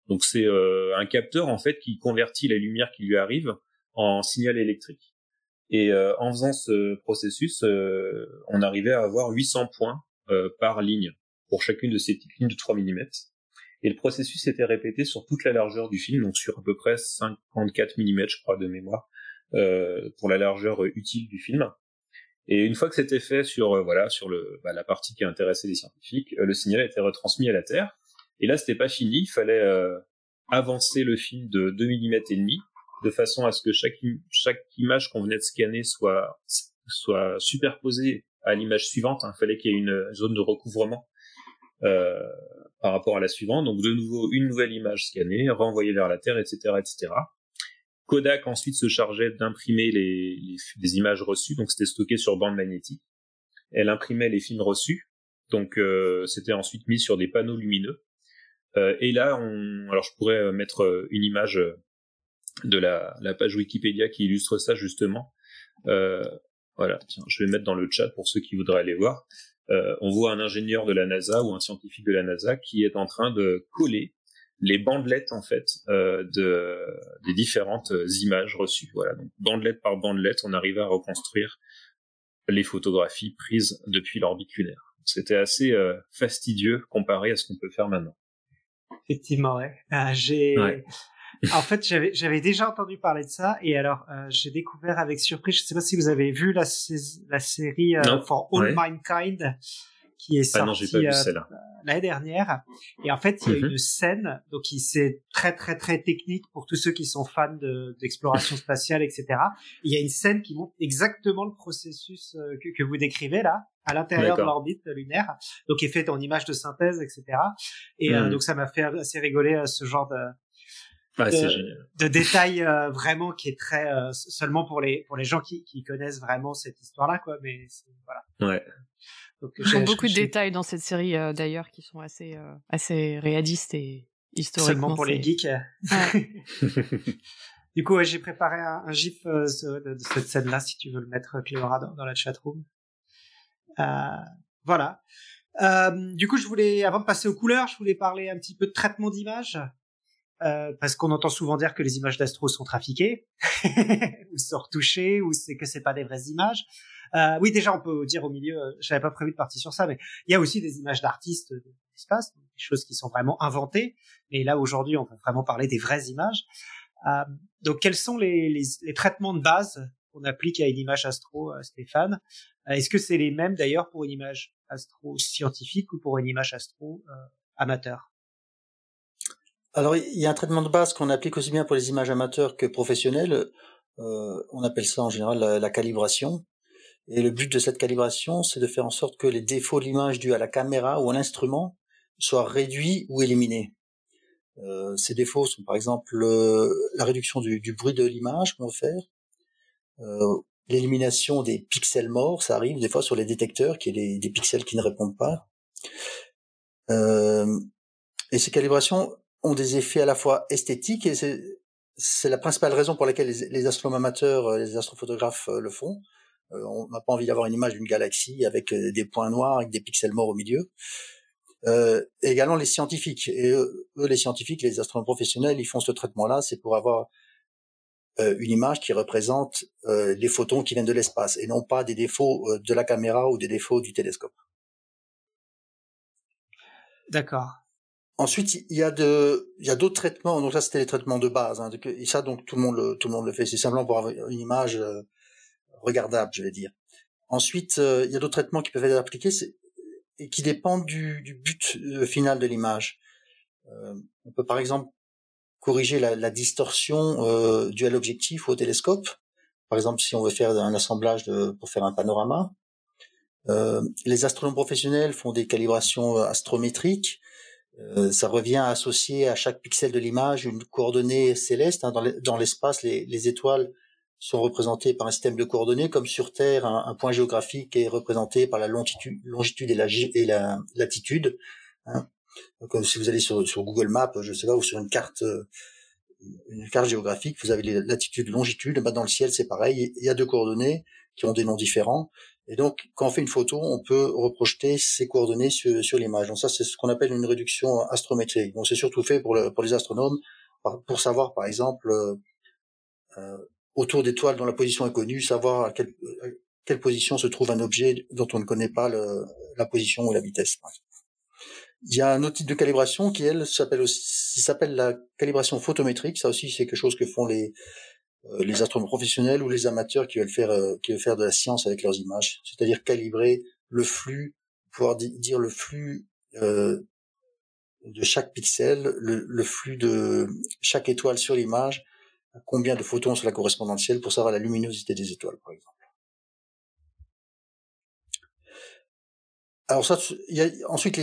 Donc c'est un capteur en fait qui convertit la lumière qui lui arrive en signal électrique. Et en faisant ce processus, on arrivait à avoir 800 points par ligne, pour chacune de ces petites lignes de 3 mm. Et le processus était répété sur toute la largeur du film, donc sur à peu près 54 mm, je crois, de mémoire, pour la largeur utile du film. Et une fois que c'était fait sur la partie qui intéressait les scientifiques, le signal était retransmis à la Terre. Et là, c'était pas fini, il fallait avancer le film de 2 mm et demi, de façon à ce que chaque image qu'on venait de scanner soit superposée à l'image suivante. Il fallait qu'il y ait une zone de recouvrement par rapport à la suivante. Donc de nouveau, une nouvelle image scannée, renvoyée vers la Terre, etc., etc. Kodak ensuite se chargeait d'imprimer les images reçues, donc c'était stocké sur bande magnétique. Elle imprimait les films reçus, donc c'était ensuite mis sur des panneaux lumineux. Et là, alors je pourrais mettre une image de la page Wikipédia qui illustre ça justement. Tiens, je vais mettre dans le chat pour ceux qui voudraient aller voir. On voit un ingénieur de la NASA ou un scientifique de la NASA qui est en train de coller les bandelettes en fait des différentes images reçues. Voilà, donc bandelette par bandelette, on arrive à reconstruire les photographies prises depuis l'orbite lunaire. C'était assez fastidieux comparé à ce qu'on peut faire maintenant. Effectivement, ouais. En fait, j'avais déjà entendu parler de ça, et alors j'ai découvert avec surprise. Je ne sais pas si vous avez vu la série For All Mankind qui est sortie l'année dernière. Et en fait, il y a une scène, donc c'est très très très technique pour tous ceux qui sont fans d'exploration spatiale, etc. Il y a une scène qui montre exactement le processus que vous décrivez là, à l'intérieur de l'orbite lunaire, donc qui est faite en images de synthèse, etc. Et donc ça m'a fait assez rigoler ce genre de détails vraiment qui est très seulement pour les gens qui connaissent vraiment cette histoire-là, quoi. Mais voilà. Ouais. Donc, il y a beaucoup de détails dans cette série d'ailleurs qui sont assez réalistes et historiques. Seulement pour les geeks. Ouais. Du coup, ouais, j'ai préparé un gif de cette scène-là si tu veux le mettre, Cléora, dans la chatroom. Voilà. Du coup, je voulais, avant de passer aux couleurs, je voulais parler un petit peu de traitement d'image. parce qu'on entend souvent dire que les images d'astro sont trafiquées, ou sont retouchées, ou c'est que c'est pas des vraies images. Oui, déjà, on peut dire au milieu, j'avais pas prévu de partir sur ça, mais il y a aussi des images d'artistes de l'espace, des choses qui sont vraiment inventées. Mais là, aujourd'hui, on va vraiment parler des vraies images. Donc, quels sont les traitements de base qu'on applique à une image astro, Stéphane? Est-ce que c'est les mêmes, d'ailleurs, pour une image astro scientifique ou pour une image astro amateur? Alors, il y a un traitement de base qu'on applique aussi bien pour les images amateurs que professionnelles. On appelle ça, en général, la calibration. Et le but de cette calibration, c'est de faire en sorte que les défauts de l'image dus à la caméra ou à l'instrument soient réduits ou éliminés. Ces défauts sont par exemple la réduction du bruit de l'image qu'on veut faire, l'élimination des pixels morts, ça arrive des fois sur les détecteurs, qu'il y ait des pixels qui ne répondent pas. Et ces calibrations ont des effets à la fois esthétiques, et c'est la principale raison pour laquelle les astronomes amateurs, les astrophotographes le font. On n'a pas envie d'avoir une image d'une galaxie avec des points noirs, avec des pixels morts au milieu. Également les scientifiques. Et eux, les scientifiques, les astronomes professionnels, ils font ce traitement-là, c'est pour avoir une image qui représente les photons qui viennent de l'espace, et non pas des défauts de la caméra ou des défauts du télescope. D'accord. Ensuite, il y a d'autres traitements. Donc là, c'était les traitements de base. Hein. Et ça, donc tout le monde le fait. C'est simplement pour avoir une image regardable, je vais dire. Ensuite, il y a d'autres traitements qui peuvent être appliqués et qui dépendent du but final de l'image. On peut par exemple corriger la distorsion due à l'objectif ou au télescope. Par exemple, si on veut faire un assemblage pour faire un panorama. Les astronomes professionnels font des calibrations astrométriques. Ça revient à associer à chaque pixel de l'image une coordonnée céleste. Hein, dans l'espace, les étoiles sont représentées par un système de coordonnées, comme sur Terre, un point géographique est représenté par la longitude et la latitude. Hein. Donc, si vous allez sur Google Maps, je sais pas, ou sur une carte géographique, vous avez les latitudes, longitude. Ben dans le ciel, c'est pareil. Il y a deux coordonnées qui ont des noms différents. Et donc, quand on fait une photo, on peut reprojeter ces coordonnées sur l'image. Donc ça, c'est ce qu'on appelle une réduction astrométrique. Donc c'est surtout fait pour les astronomes, pour savoir, par exemple, autour d'étoiles dont la position est connue, savoir à quelle position se trouve un objet dont on ne connaît pas la position ou la vitesse. Il y a un autre type de calibration qui, elle, s'appelle la calibration photométrique. Ça aussi, c'est quelque chose que font les astronomes professionnels ou les amateurs qui veulent faire de la science avec leurs images. C'est-à-dire calibrer le flux, pouvoir dire le flux de chaque pixel, le flux de chaque étoile sur l'image, combien de photons cela correspond dans le ciel pour savoir la luminosité des étoiles, par exemple. Alors ça, ensuite,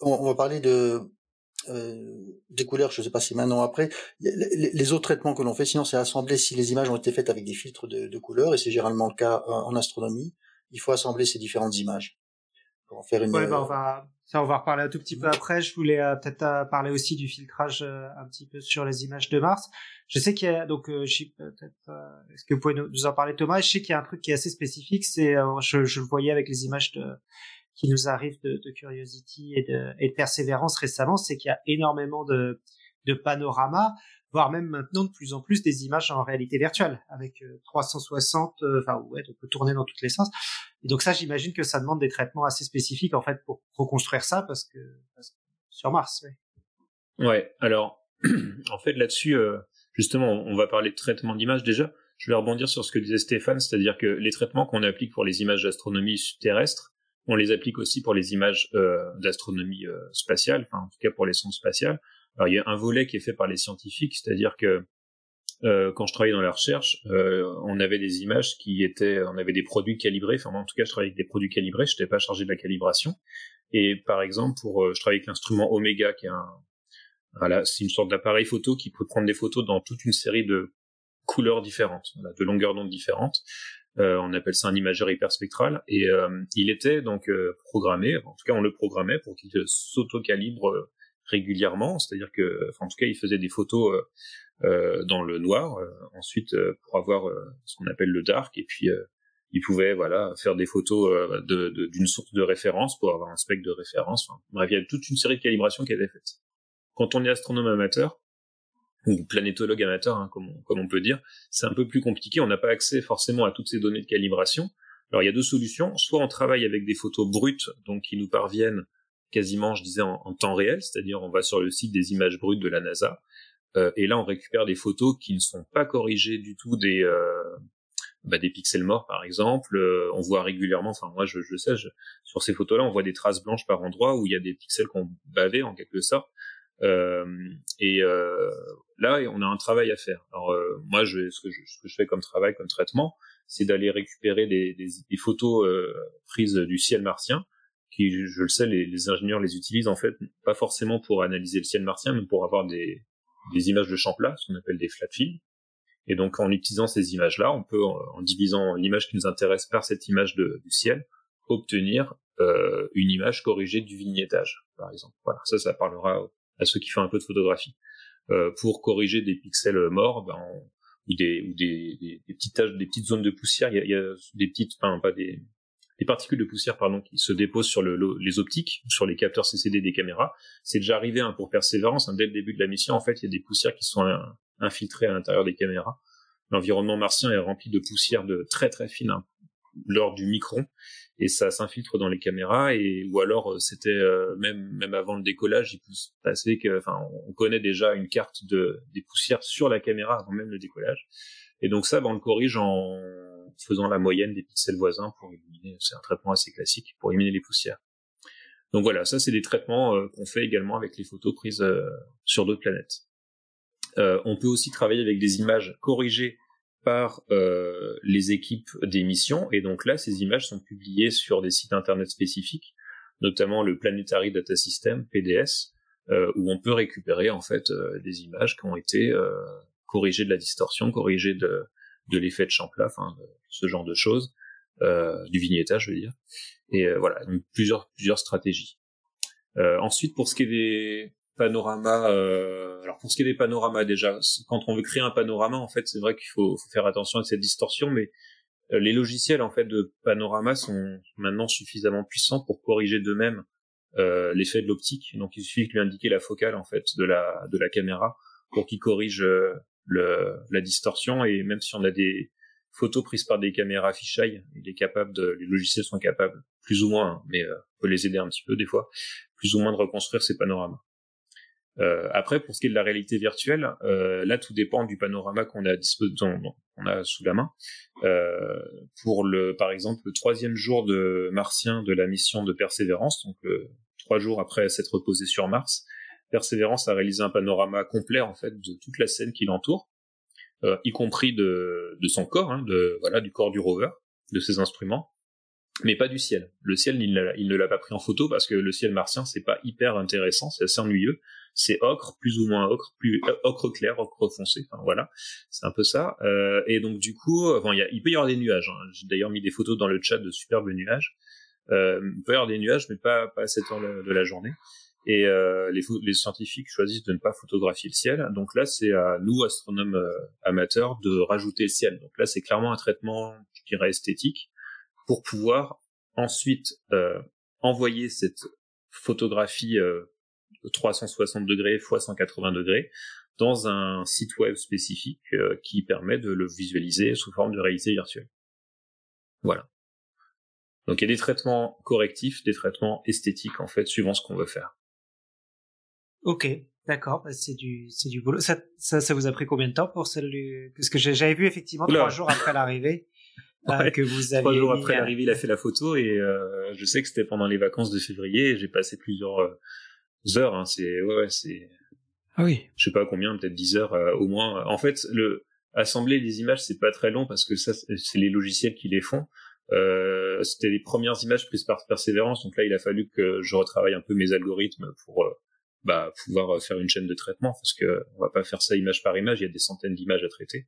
on va parler des couleurs, je ne sais pas si maintenant après. Les autres traitements que l'on fait, sinon c'est assembler si les images ont été faites avec des filtres de couleurs, et c'est généralement le cas en astronomie. Il faut assembler ces différentes images pour en faire une... Ouais, on va reparler un tout petit peu après. Je voulais peut-être parler aussi du filtrage un petit peu sur les images de Mars. Je sais qu'il y a donc est-ce que vous pouvez nous en parler, Thomas? Je sais qu'il y a un truc qui est assez spécifique, c'est je le voyais avec les images qui nous arrivent de Curiosity et de Persévérance récemment, c'est qu'il y a énormément de panoramas, voire même maintenant de plus en plus des images en réalité virtuelle avec 360, on peut tourner dans tous les sens. Et donc ça, j'imagine que ça demande des traitements assez spécifiques en fait pour reconstruire ça parce que sur Mars. Oui. Ouais. Alors en fait là-dessus, justement, on va parler de traitement d'image déjà. Je vais rebondir sur ce que disait Stéphane, c'est-à-dire que les traitements qu'on applique pour les images d'astronomie terrestre, on les applique aussi pour les images d'astronomie spatiale, enfin en tout cas pour les sondes spatiales. Alors il y a un volet qui est fait par les scientifiques, c'est-à-dire que quand je travaillais dans la recherche, on avait des images on avait des produits calibrés, enfin en tout cas je travaillais avec des produits calibrés, je n'étais pas chargé de la calibration. Et par exemple, je travaillais avec l'instrument Omega, qui est c'est une sorte d'appareil photo qui peut prendre des photos dans toute une série de couleurs différentes, de longueurs d'onde différentes. On appelle ça un imageur hyperspectral, et il était donc programmé, en tout cas on le programmait pour qu'il s'auto-calibre régulièrement, c'est-à-dire que, en tout cas, il faisait des photos dans le noir, ensuite pour avoir ce qu'on appelle le dark, et puis il pouvait faire des photos d'une source de référence pour avoir un spectre de référence. Enfin, bref, il y a toute une série de calibrations qui étaient faites. Quand on est astronome amateur, ou planétologue amateur, hein, comme on peut dire, c'est un peu plus compliqué, on n'a pas accès forcément à toutes ces données de calibration. Alors il y a deux solutions, soit on travaille avec des photos brutes, donc qui nous parviennent quasiment, je disais, en temps réel, c'est-à-dire on va sur le site des images brutes de la NASA, et là on récupère des photos qui ne sont pas corrigées du tout des pixels morts par exemple, on voit régulièrement, enfin moi je sais, sur ces photos-là on voit des traces blanches par endroits où il y a des pixels qu'on bavait en quelque sorte, là on a un travail à faire. Alors moi ce que je fais comme travail, comme traitement, c'est d'aller récupérer des photos prises du ciel martien, qui, je le sais, les ingénieurs les utilisent en fait pas forcément pour analyser le ciel martien, mais pour avoir des images de champ plat, ce qu'on appelle des flat fields. Et donc en utilisant ces images-là, on peut, en divisant l'image qui nous intéresse par cette image du ciel, obtenir une image corrigée du vignettage, par exemple. Voilà, ça parlera à ceux qui font un peu de photographie. Pour corriger des pixels morts, ou des petites taches, des petites zones de poussière, il y a des petites, enfin pas des... Les particules de poussière, pardon, qui se déposent sur les optiques, sur les capteurs CCD des caméras. C'est déjà arrivé pour Persévérance, dès le début de la mission, en fait, il y a des poussières qui sont infiltrées à l'intérieur des caméras. L'environnement martien est rempli de poussière de très très fine, l'ordre du micron, et ça s'infiltre dans les caméras, ou alors c'était même avant le décollage, il peut se passer on connaît déjà une carte des poussières sur la caméra avant même le décollage. Et donc ça, on le corrige en faisant la moyenne des pixels voisins pour éliminer, c'est un traitement assez classique, pour éliminer les poussières. Donc voilà, ça c'est des traitements qu'on fait également avec les photos prises sur d'autres planètes. On peut aussi travailler avec des images corrigées par les équipes des missions, et donc là, ces images sont publiées sur des sites internet spécifiques, notamment le Planetary Data System, PDS, où on peut récupérer en fait des images qui ont été... corriger de la distorsion, corriger de l'effet de champ plat, ce genre de choses, du vignettage, je veux dire. Et voilà, donc plusieurs stratégies. Ensuite, pour ce qui est des panoramas, déjà, quand on veut créer un panorama, en fait, c'est vrai qu'il faut faire attention à cette distorsion, mais les logiciels en fait de panorama sont maintenant suffisamment puissants pour corriger d'eux-mêmes l'effet de l'optique. Donc, il suffit de lui indiquer la focale en fait de la caméra pour qu'il corrige la distorsion, et même si on a des photos prises par des caméras fisheye, les logiciels sont capables, plus ou moins, mais on peut les aider un petit peu des fois, plus ou moins de reconstruire ces panoramas. Après, pour ce qui est de la réalité virtuelle, là tout dépend du panorama qu'on a sous la main. Par exemple, le 3e jour de martien de la mission de Persévérance, donc 3 jours après s'être reposé sur Mars, Persévérance a réalisé un panorama complet en fait de toute la scène qui l'entoure, y compris de son corps, du corps du rover, de ses instruments, mais pas du ciel. Le ciel, il ne l'a pas pris en photo parce que le ciel martien, c'est pas hyper intéressant, c'est assez ennuyeux, c'est ocre, plus ou moins ocre, plus ocre clair, ocre foncé, c'est un peu ça. Et donc du coup, il peut y avoir des nuages, hein. J'ai d'ailleurs mis des photos dans le chat de superbes nuages. Il peut y avoir des nuages, mais pas à cette heure de la journée. Et les scientifiques choisissent de ne pas photographier le ciel. Donc là, c'est à nous, astronomes amateurs, de rajouter le ciel. Donc là, c'est clairement un traitement, je dirais, esthétique, pour pouvoir ensuite envoyer cette photographie 360 degrés x 180 degrés dans un site web spécifique qui permet de le visualiser sous forme de réalité virtuelle. Voilà. Donc il y a des traitements correctifs, des traitements esthétiques, en fait, suivant ce qu'on veut faire. Ok, d'accord, c'est du boulot. Ça vous a pris combien de temps pour parce que j'avais vu effectivement 3 jours après l'arrivée que vous aviez 3 jours après l'arrivée, il a fait la photo, et je sais que c'était pendant les vacances de février, et j'ai passé plusieurs heures, je sais pas combien, peut-être 10 heures au moins. En fait, assembler les images, c'est pas très long parce que ça, c'est les logiciels qui les font. C'était les premières images prises par Persévérance, donc là il a fallu que je retravaille un peu mes algorithmes pour pouvoir faire une chaîne de traitement, parce que on va pas faire ça image par image, il y a des centaines d'images à traiter.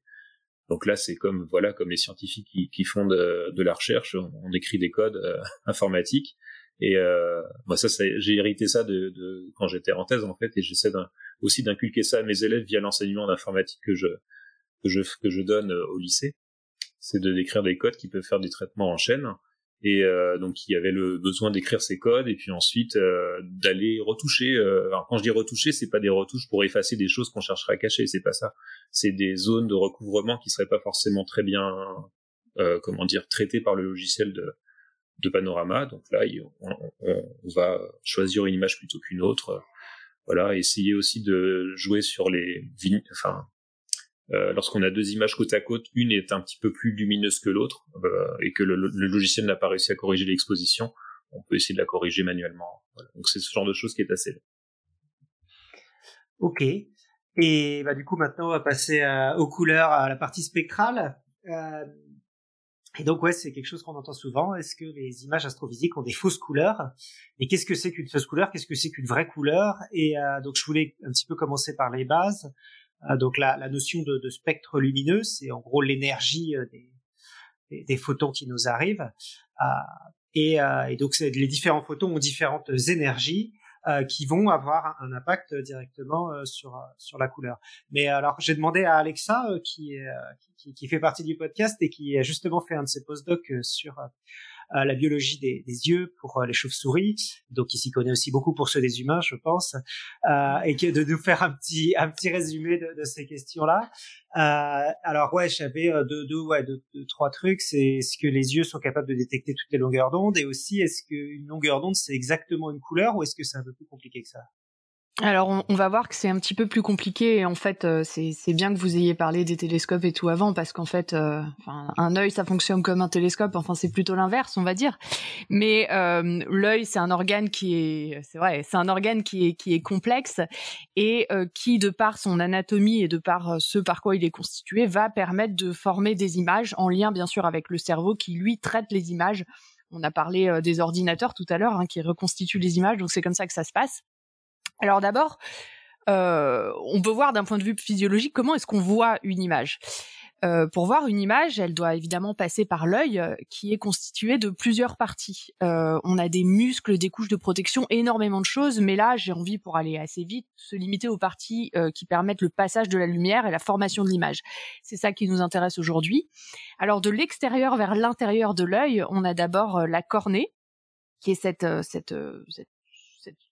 Donc là, c'est comme les scientifiques qui font de la recherche, on écrit des codes informatiques, et j'ai hérité ça de quand j'étais en thèse en fait, et j'essaie aussi d'inculquer ça à mes élèves via l'enseignement d'informatique que je donne au lycée, c'est de décrire des codes qui peuvent faire des traitements en chaîne, Et donc il y avait le besoin d'écrire ces codes et puis ensuite d'aller retoucher. Alors quand je dis retoucher, c'est pas des retouches pour effacer des choses qu'on chercherait à cacher, c'est pas ça. C'est des zones de recouvrement qui seraient pas forcément très bien, traitées par le logiciel de panorama. Donc là, on va choisir une image plutôt qu'une autre. Voilà, essayer aussi de jouer sur les vignes. Lorsqu'on a deux images côte à côte, une est un petit peu plus lumineuse que l'autre et que le logiciel n'a pas réussi à corriger l'exposition, on peut essayer de la corriger manuellement. Voilà. Donc c'est ce genre de chose qui est assez long. Ok. Et bah, du coup, maintenant, on va passer aux couleurs, à la partie spectrale. Et donc, ouais, c'est quelque chose qu'on entend souvent. Est-ce que les images astrophysiques ont des fausses couleurs? Et qu'est-ce que c'est qu'une fausse couleur? Qu'est-ce que c'est qu'une vraie couleur? Et donc, je voulais un petit peu commencer par les bases. Donc la notion de spectre lumineux, c'est en gros l'énergie des photons qui nous arrivent. Et donc les différents photons ont différentes énergies qui vont avoir un impact directement sur la couleur. Mais alors j'ai demandé à Alexa qui fait partie du podcast et qui a justement fait un de ses post-docs sur la biologie des yeux pour les chauves-souris, donc il s'y connaît aussi beaucoup pour ceux des humains, je pense, et de nous faire un petit résumé de ces questions-là. Alors ouais, j'avais trois trucs. C'est est-ce que les yeux sont capables de détecter toutes les longueurs d'onde, et aussi est-ce qu'une longueur d'onde c'est exactement une couleur ou est-ce que c'est un peu plus compliqué que ça? Alors, on va voir que c'est un petit peu plus compliqué. Et en fait, c'est bien que vous ayez parlé des télescopes et tout avant, parce qu'en fait, un œil, ça fonctionne comme un télescope. Enfin, c'est plutôt l'inverse, on va dire. Mais l'œil, c'est un organe qui est complexe et qui, de par son anatomie et de par ce par quoi il est constitué, va permettre de former des images en lien, bien sûr, avec le cerveau qui, lui, traite les images. On a parlé des ordinateurs tout à l'heure, qui reconstituent les images. Donc, c'est comme ça que ça se passe. Alors d'abord, on peut voir d'un point de vue physiologique comment est-ce qu'on voit une image. Pour voir une image, elle doit évidemment passer par l'œil qui est constitué de plusieurs parties. On a des muscles, des couches de protection, énormément de choses, mais là, j'ai envie, pour aller assez vite, se limiter aux parties qui permettent le passage de la lumière et la formation de l'image. C'est ça qui nous intéresse aujourd'hui. Alors de l'extérieur vers l'intérieur de l'œil, on a d'abord la cornée, qui est cette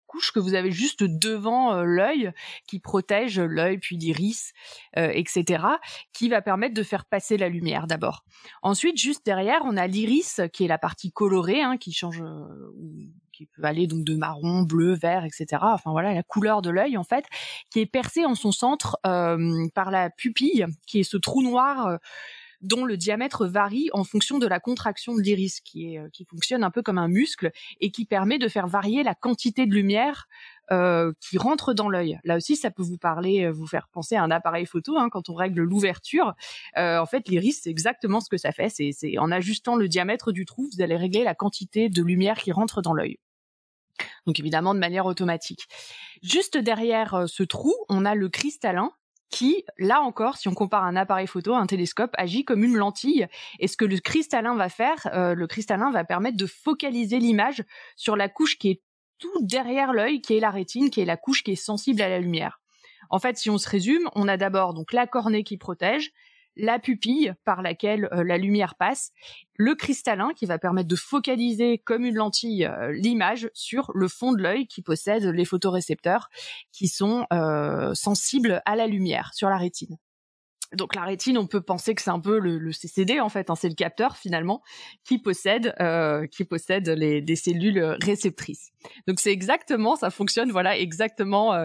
couche que vous avez juste devant l'œil, qui protège l'œil, puis l'iris, etc., qui va permettre de faire passer la lumière d'abord. Ensuite, juste derrière, on a l'iris, qui est la partie colorée, qui change, qui peut aller donc de marron, bleu, vert, etc. Enfin voilà, la couleur de l'œil, en fait, qui est percée en son centre par la pupille, qui est ce trou noir dont le diamètre varie en fonction de la contraction de l'iris, qui fonctionne un peu comme un muscle et qui permet de faire varier la quantité de lumière qui rentre dans l'œil. Là aussi, ça peut vous faire penser à un appareil photo, quand on règle l'ouverture. En fait, l'iris, c'est exactement ce que ça fait. C'est en ajustant le diamètre du trou, vous allez régler la quantité de lumière qui rentre dans l'œil. Donc évidemment, de manière automatique. Juste derrière ce trou, on a le cristallin, qui, là encore, si on compare un appareil photo à un télescope, agit comme une lentille. Et ce que le cristallin va faire, va permettre de focaliser l'image sur la couche qui est tout derrière l'œil, qui est la rétine, qui est la couche qui est sensible à la lumière. En fait, si on se résume, on a d'abord donc la cornée qui protège, la pupille par laquelle la lumière passe, le cristallin qui va permettre de focaliser comme une lentille l'image sur le fond de l'œil qui possède les photorécepteurs qui sont sensibles à la lumière sur la rétine. Donc la rétine, on peut penser que c'est un peu le CCD en fait, c'est le capteur finalement qui possède des cellules réceptrices. Donc c'est exactement, ça fonctionne voilà exactement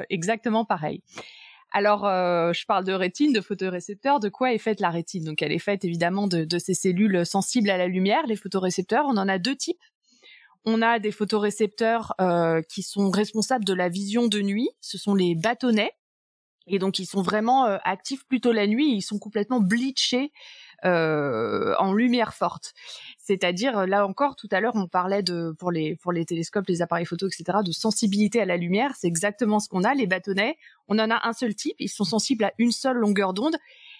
pareil. Alors, je parle de rétine, de photorécepteurs. De quoi est faite la rétine? Donc, elle est faite évidemment de ces cellules sensibles à la lumière, les photorécepteurs. On en a deux types. On a des photorécepteurs qui sont responsables de la vision de nuit. Ce sont les bâtonnets. Et donc, ils sont vraiment actifs plutôt la nuit. Ils sont complètement bleachés en lumière forte. C'est-à-dire, là encore, tout à l'heure, on parlait pour les télescopes, les appareils photo, etc., de sensibilité à la lumière. C'est exactement ce qu'on a. Les bâtonnets, on en a un seul type. Ils sont sensibles à une seule longueur d'onde.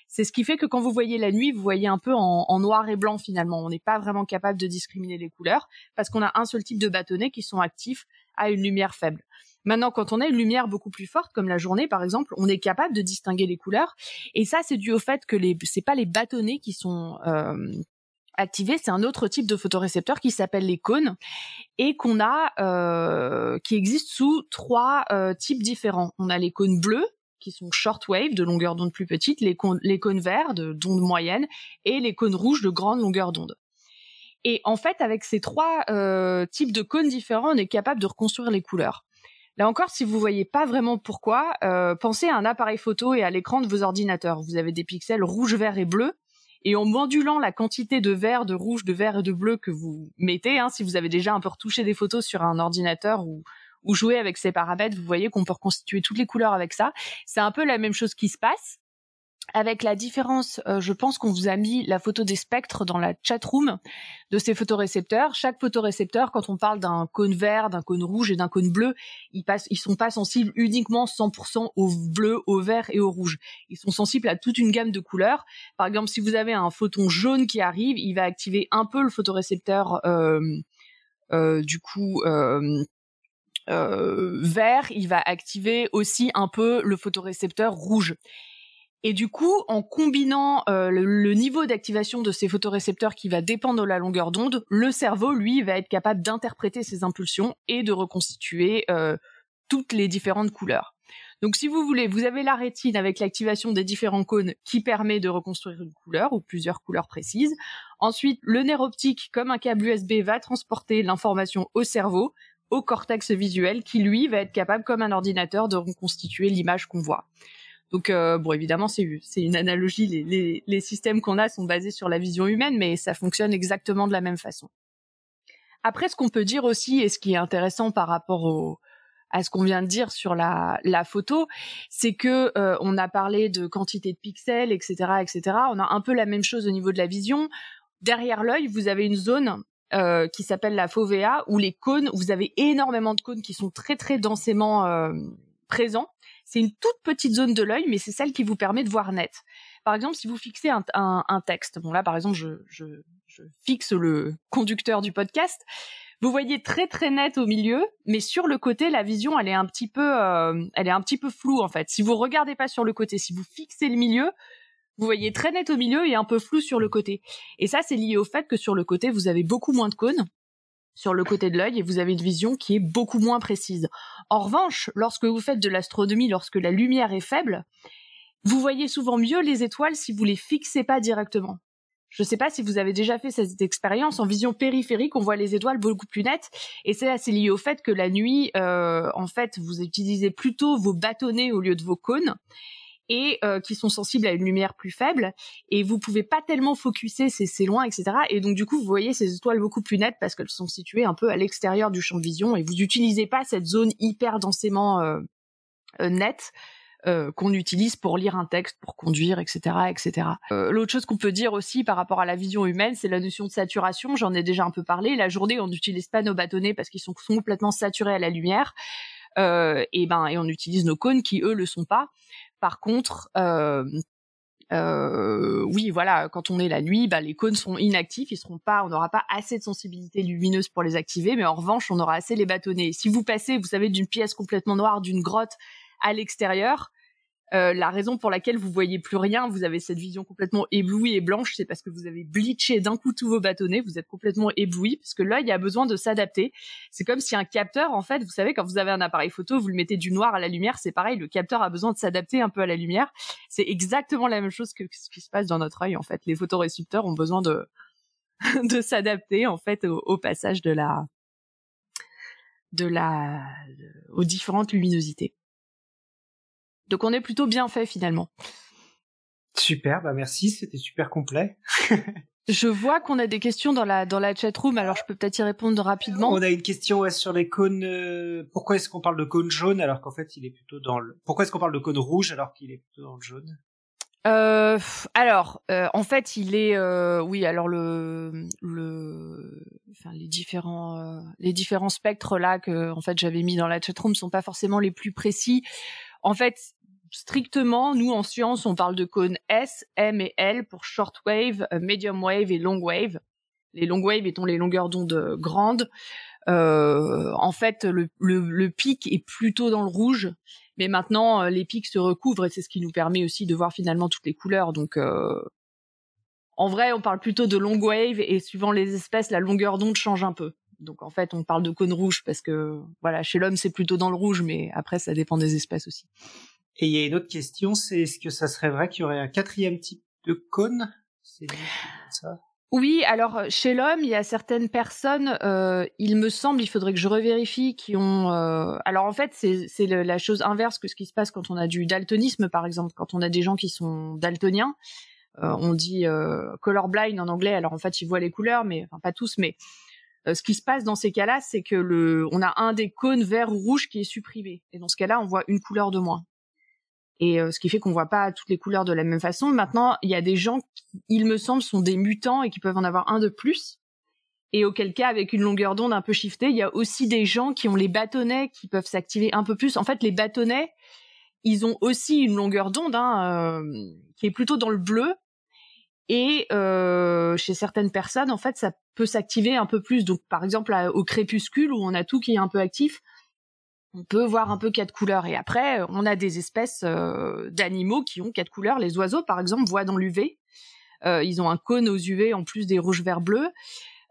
C'est ce qui fait que quand vous voyez la nuit, vous voyez un peu en noir et blanc, finalement. On n'est pas vraiment capable de discriminer les couleurs parce qu'on a un seul type de bâtonnets qui sont actifs à une lumière faible. Maintenant, quand on a une lumière beaucoup plus forte, comme la journée par exemple, on est capable de distinguer les couleurs. Et ça, c'est dû au fait que c'est pas les bâtonnets qui sont activé, c'est un autre type de photorécepteur qui s'appelle les cônes et qu'on a, qui existe sous trois types différents. On a les cônes bleus, qui sont short wave, de longueur d'onde plus petite, les cônes verts, d'onde moyenne, et les cônes rouges, de grande longueur d'onde. Et en fait, avec ces trois types de cônes différents, on est capable de reconstruire les couleurs. Là encore, si vous voyez pas vraiment pourquoi, pensez à un appareil photo et à l'écran de vos ordinateurs. Vous avez des pixels rouge, vert et bleu. Et en modulant la quantité de vert, de rouge, de vert et de bleu que vous mettez, si vous avez déjà un peu retouché des photos sur un ordinateur ou joué avec ces paramètres, vous voyez qu'on peut reconstituer toutes les couleurs avec ça. C'est un peu la même chose qui se passe. Avec la différence, je pense qu'on vous a mis la photo des spectres dans la chatroom de ces photorécepteurs. Chaque photorécepteur, quand on parle d'un cône vert, d'un cône rouge et d'un cône bleu, ils sont pas sensibles uniquement 100% au bleu, au vert et au rouge. Ils sont sensibles à toute une gamme de couleurs. Par exemple, si vous avez un photon jaune qui arrive, il va activer un peu le photorécepteur vert. Il va activer aussi un peu le photorécepteur rouge. Et du coup, en combinant le niveau d'activation de ces photorécepteurs qui va dépendre de la longueur d'onde, le cerveau, lui, va être capable d'interpréter ces impulsions et de reconstituer toutes les différentes couleurs. Donc si vous voulez, vous avez la rétine avec l'activation des différents cônes qui permet de reconstruire une couleur ou plusieurs couleurs précises. Ensuite, le nerf optique, comme un câble USB, va transporter l'information au cerveau, au cortex visuel, qui lui va être capable, comme un ordinateur, de reconstituer l'image qu'on voit. Donc, évidemment, c'est une analogie. Les systèmes qu'on a sont basés sur la vision humaine, mais ça fonctionne exactement de la même façon. Après, ce qu'on peut dire aussi, et ce qui est intéressant par rapport à ce qu'on vient de dire sur la photo, c'est que on a parlé de quantité de pixels, etc., etc. On a un peu la même chose au niveau de la vision. Derrière l'œil, vous avez une zone qui s'appelle la fovea, où les cônes, vous avez énormément de cônes qui sont très, très densément présents. C'est une toute petite zone de l'œil, mais c'est celle qui vous permet de voir net. Par exemple, si vous fixez un texte, bon là, par exemple, je fixe le conducteur du podcast, vous voyez très très net au milieu, mais sur le côté, la vision, elle est un petit peu floue en fait. Si vous regardez pas sur le côté, si vous fixez le milieu, vous voyez très net au milieu et un peu flou sur le côté. Et ça, c'est lié au fait que sur le côté, vous avez beaucoup moins de cônes. Sur le côté de l'œil, et vous avez une vision qui est beaucoup moins précise. En revanche, lorsque vous faites de l'astronomie, lorsque la lumière est faible, vous voyez souvent mieux les étoiles si vous les fixez pas directement. Je ne sais pas si vous avez déjà fait cette expérience. En vision périphérique, on voit les étoiles beaucoup plus nettes. Et c'est lié au fait que la nuit, en fait, vous utilisez plutôt vos bâtonnets au lieu de vos cônes, et qui sont sensibles à une lumière plus faible, et vous pouvez pas tellement focuser, c'est loin, etc. Et donc du coup, vous voyez ces étoiles beaucoup plus nettes parce qu'elles sont situées un peu à l'extérieur du champ de vision, et vous n'utilisez pas cette zone hyper densément nette qu'on utilise pour lire un texte, pour conduire, etc., etc. L'autre chose qu'on peut dire aussi par rapport à la vision humaine, c'est la notion de saturation. J'en ai déjà un peu parlé. La journée, on n'utilise pas nos bâtonnets parce qu'ils sont complètement saturés à la lumière, et on utilise nos cônes qui, eux, le sont pas. Par contre, quand on est la nuit, les cônes seront inactifs, on n'aura pas assez de sensibilité lumineuse pour les activer, mais en revanche, on aura assez les bâtonnets. Si vous passez, vous savez, d'une pièce complètement noire, d'une grotte à l'extérieur, la raison pour laquelle vous voyez plus rien, vous avez cette vision complètement éblouie et blanche, c'est parce que vous avez bleaché d'un coup tous vos bâtonnets, vous êtes complètement ébloui, parce que l'œil a besoin de s'adapter. C'est comme si un capteur, en fait, vous savez, quand vous avez un appareil photo, vous le mettez du noir à la lumière, c'est pareil, le capteur a besoin de s'adapter un peu à la lumière. C'est exactement la même chose que ce qui se passe dans notre œil, en fait. Les photorécepteurs ont besoin de s'adapter, en fait, au passage aux différentes luminosités. Donc on est plutôt bien fait finalement. Super, merci, c'était super complet. Je vois qu'on a des questions dans la chatroom, alors je peux peut-être y répondre rapidement. On a une question sur les cônes. Pourquoi est-ce qu'on parle de cône jaune alors qu'en fait il est plutôt dans le... Pourquoi est-ce qu'on parle de cône rouge alors qu'il est plutôt dans le jaune ? En fait, il est, les différents spectres là que en fait j'avais mis dans la chatroom sont pas forcément les plus précis. En fait, strictement, nous en science, on parle de cônes S, M et L pour short wave, medium wave et long wave. Les long wave étant les longueurs d'onde grandes. En fait, le pic est plutôt dans le rouge, mais maintenant les pics se recouvrent et c'est ce qui nous permet aussi de voir finalement toutes les couleurs. Donc, En vrai, on parle plutôt de long wave et suivant les espèces, la longueur d'onde change un peu. Donc en fait, on parle de cône rouge parce que voilà, chez l'homme, c'est plutôt dans le rouge, mais après, ça dépend des espèces aussi. Et il y a une autre question, c'est est-ce que ça serait vrai qu'il y aurait un quatrième type de cône ? C'est ça ? Oui, alors chez l'homme, il y a certaines personnes, il me semble, il faudrait que je revérifie, qui ont... Alors en fait, c'est la chose inverse que ce qui se passe quand on a du daltonisme, par exemple, quand on a des gens qui sont daltoniens. On dit colorblind en anglais, alors en fait, ils voient les couleurs, mais enfin pas tous, mais ce qui se passe dans ces cas-là, c'est que on a un des cônes vert ou rouge qui est supprimé. Et dans ce cas-là, on voit une couleur de moins. Et ce qui fait qu'on voit pas toutes les couleurs de la même façon. Maintenant, il y a des gens qui, il me semble, sont des mutants et qui peuvent en avoir un de plus. Et auquel cas, avec une longueur d'onde un peu shiftée, il y a aussi des gens qui ont les bâtonnets qui peuvent s'activer un peu plus. En fait, les bâtonnets, ils ont aussi une longueur d'onde qui est plutôt dans le bleu. Et chez certaines personnes, en fait, ça peut s'activer un peu plus. Donc, par exemple, au crépuscule, où on a tout qui est un peu actif, on peut voir un peu quatre couleurs. Et après, on a des espèces d'animaux qui ont quatre couleurs. Les oiseaux, par exemple, voient dans l'UV. Ils ont un cône aux UV en plus des rouges, verts, bleus.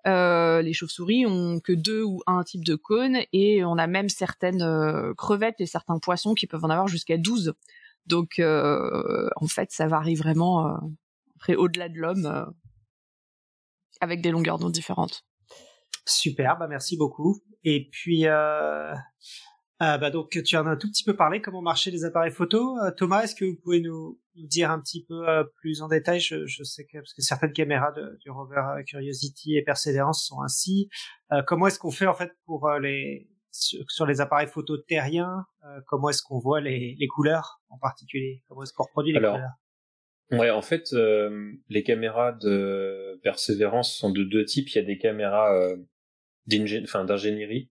Les chauves-souris ont que 2 ou 1 type de cône. Et on a même certaines crevettes et certains poissons qui peuvent en avoir jusqu'à 12. Donc, en fait, ça varie vraiment après, au-delà de l'homme, avec des longueurs d'onde différentes. Super, bah merci beaucoup. Et puis... donc tu en as un tout petit peu parlé, comment marchaient les appareils photo. Thomas, est-ce que vous pouvez nous dire un petit peu plus en détail, je sais que parce que certaines caméras du rover Curiosity et Persévérance sont ainsi. Comment est-ce qu'on fait en fait pour sur les appareils photo terriens, comment est-ce qu'on voit les couleurs en particulier, comment est-ce qu'on reproduit les couleurs? Ouais, en fait, les caméras de Persévérance sont de deux types. Il y a des caméras d'ingénierie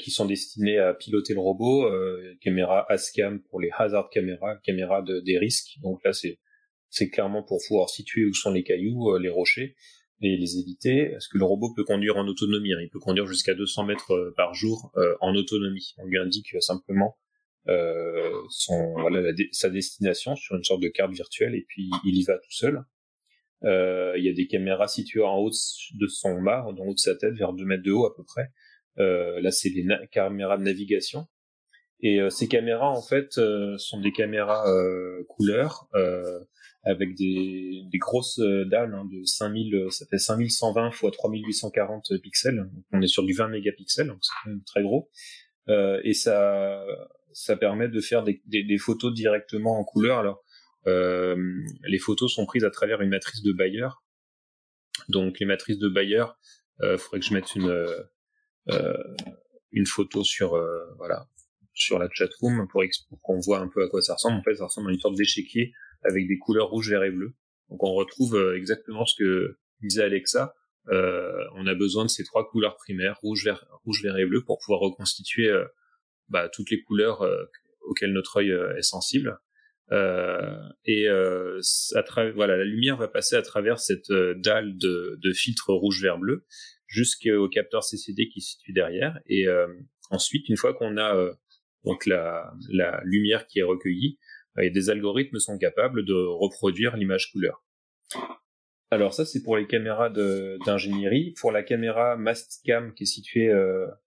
qui sont destinés à piloter le robot, caméra Mastcam pour les hazard caméras, caméra des risques. Donc là, c'est clairement pour pouvoir situer où sont les cailloux, les rochers, et les éviter. Parce que le robot peut conduire en autonomie, hein. Il peut conduire jusqu'à 200 mètres par jour en autonomie. On lui indique simplement sa destination sur une sorte de carte virtuelle, et puis il y va tout seul. Il y a des caméras situées en haut de son mât, en haut de sa tête, vers 2 mètres de haut à peu près. Là, c'est les caméras de navigation. Et ces caméras, en fait, sont des caméras couleurs avec des grosses dalles de 5000, ça fait 5120 x 3840 pixels. Donc, on est sur du 20 mégapixels, donc c'est quand même très gros. Et ça permet de faire des photos directement en couleur. Alors, les photos sont prises à travers une matrice de Bayer. Donc, les matrices de Bayer, faudrait que je mette une photo sur la chatroom pour qu'on voit un peu à quoi ça ressemble. En fait, ça ressemble à une sorte d'échiquier avec des couleurs rouge, vert et bleu. Donc, on retrouve exactement ce que disait Alexa. On a besoin de ces trois couleurs primaires, rouge, vert et bleu, pour pouvoir reconstituer toutes les couleurs auxquelles notre œil est sensible. La lumière va passer à travers cette dalle de filtre rouge, vert, bleu, jusqu'au capteur CCD qui se situe derrière, et ensuite, une fois qu'on a la lumière qui est recueillie, des algorithmes sont capables de reproduire l'image couleur. Alors ça, c'est pour les caméras d'ingénierie. Pour la caméra Mastcam qui est située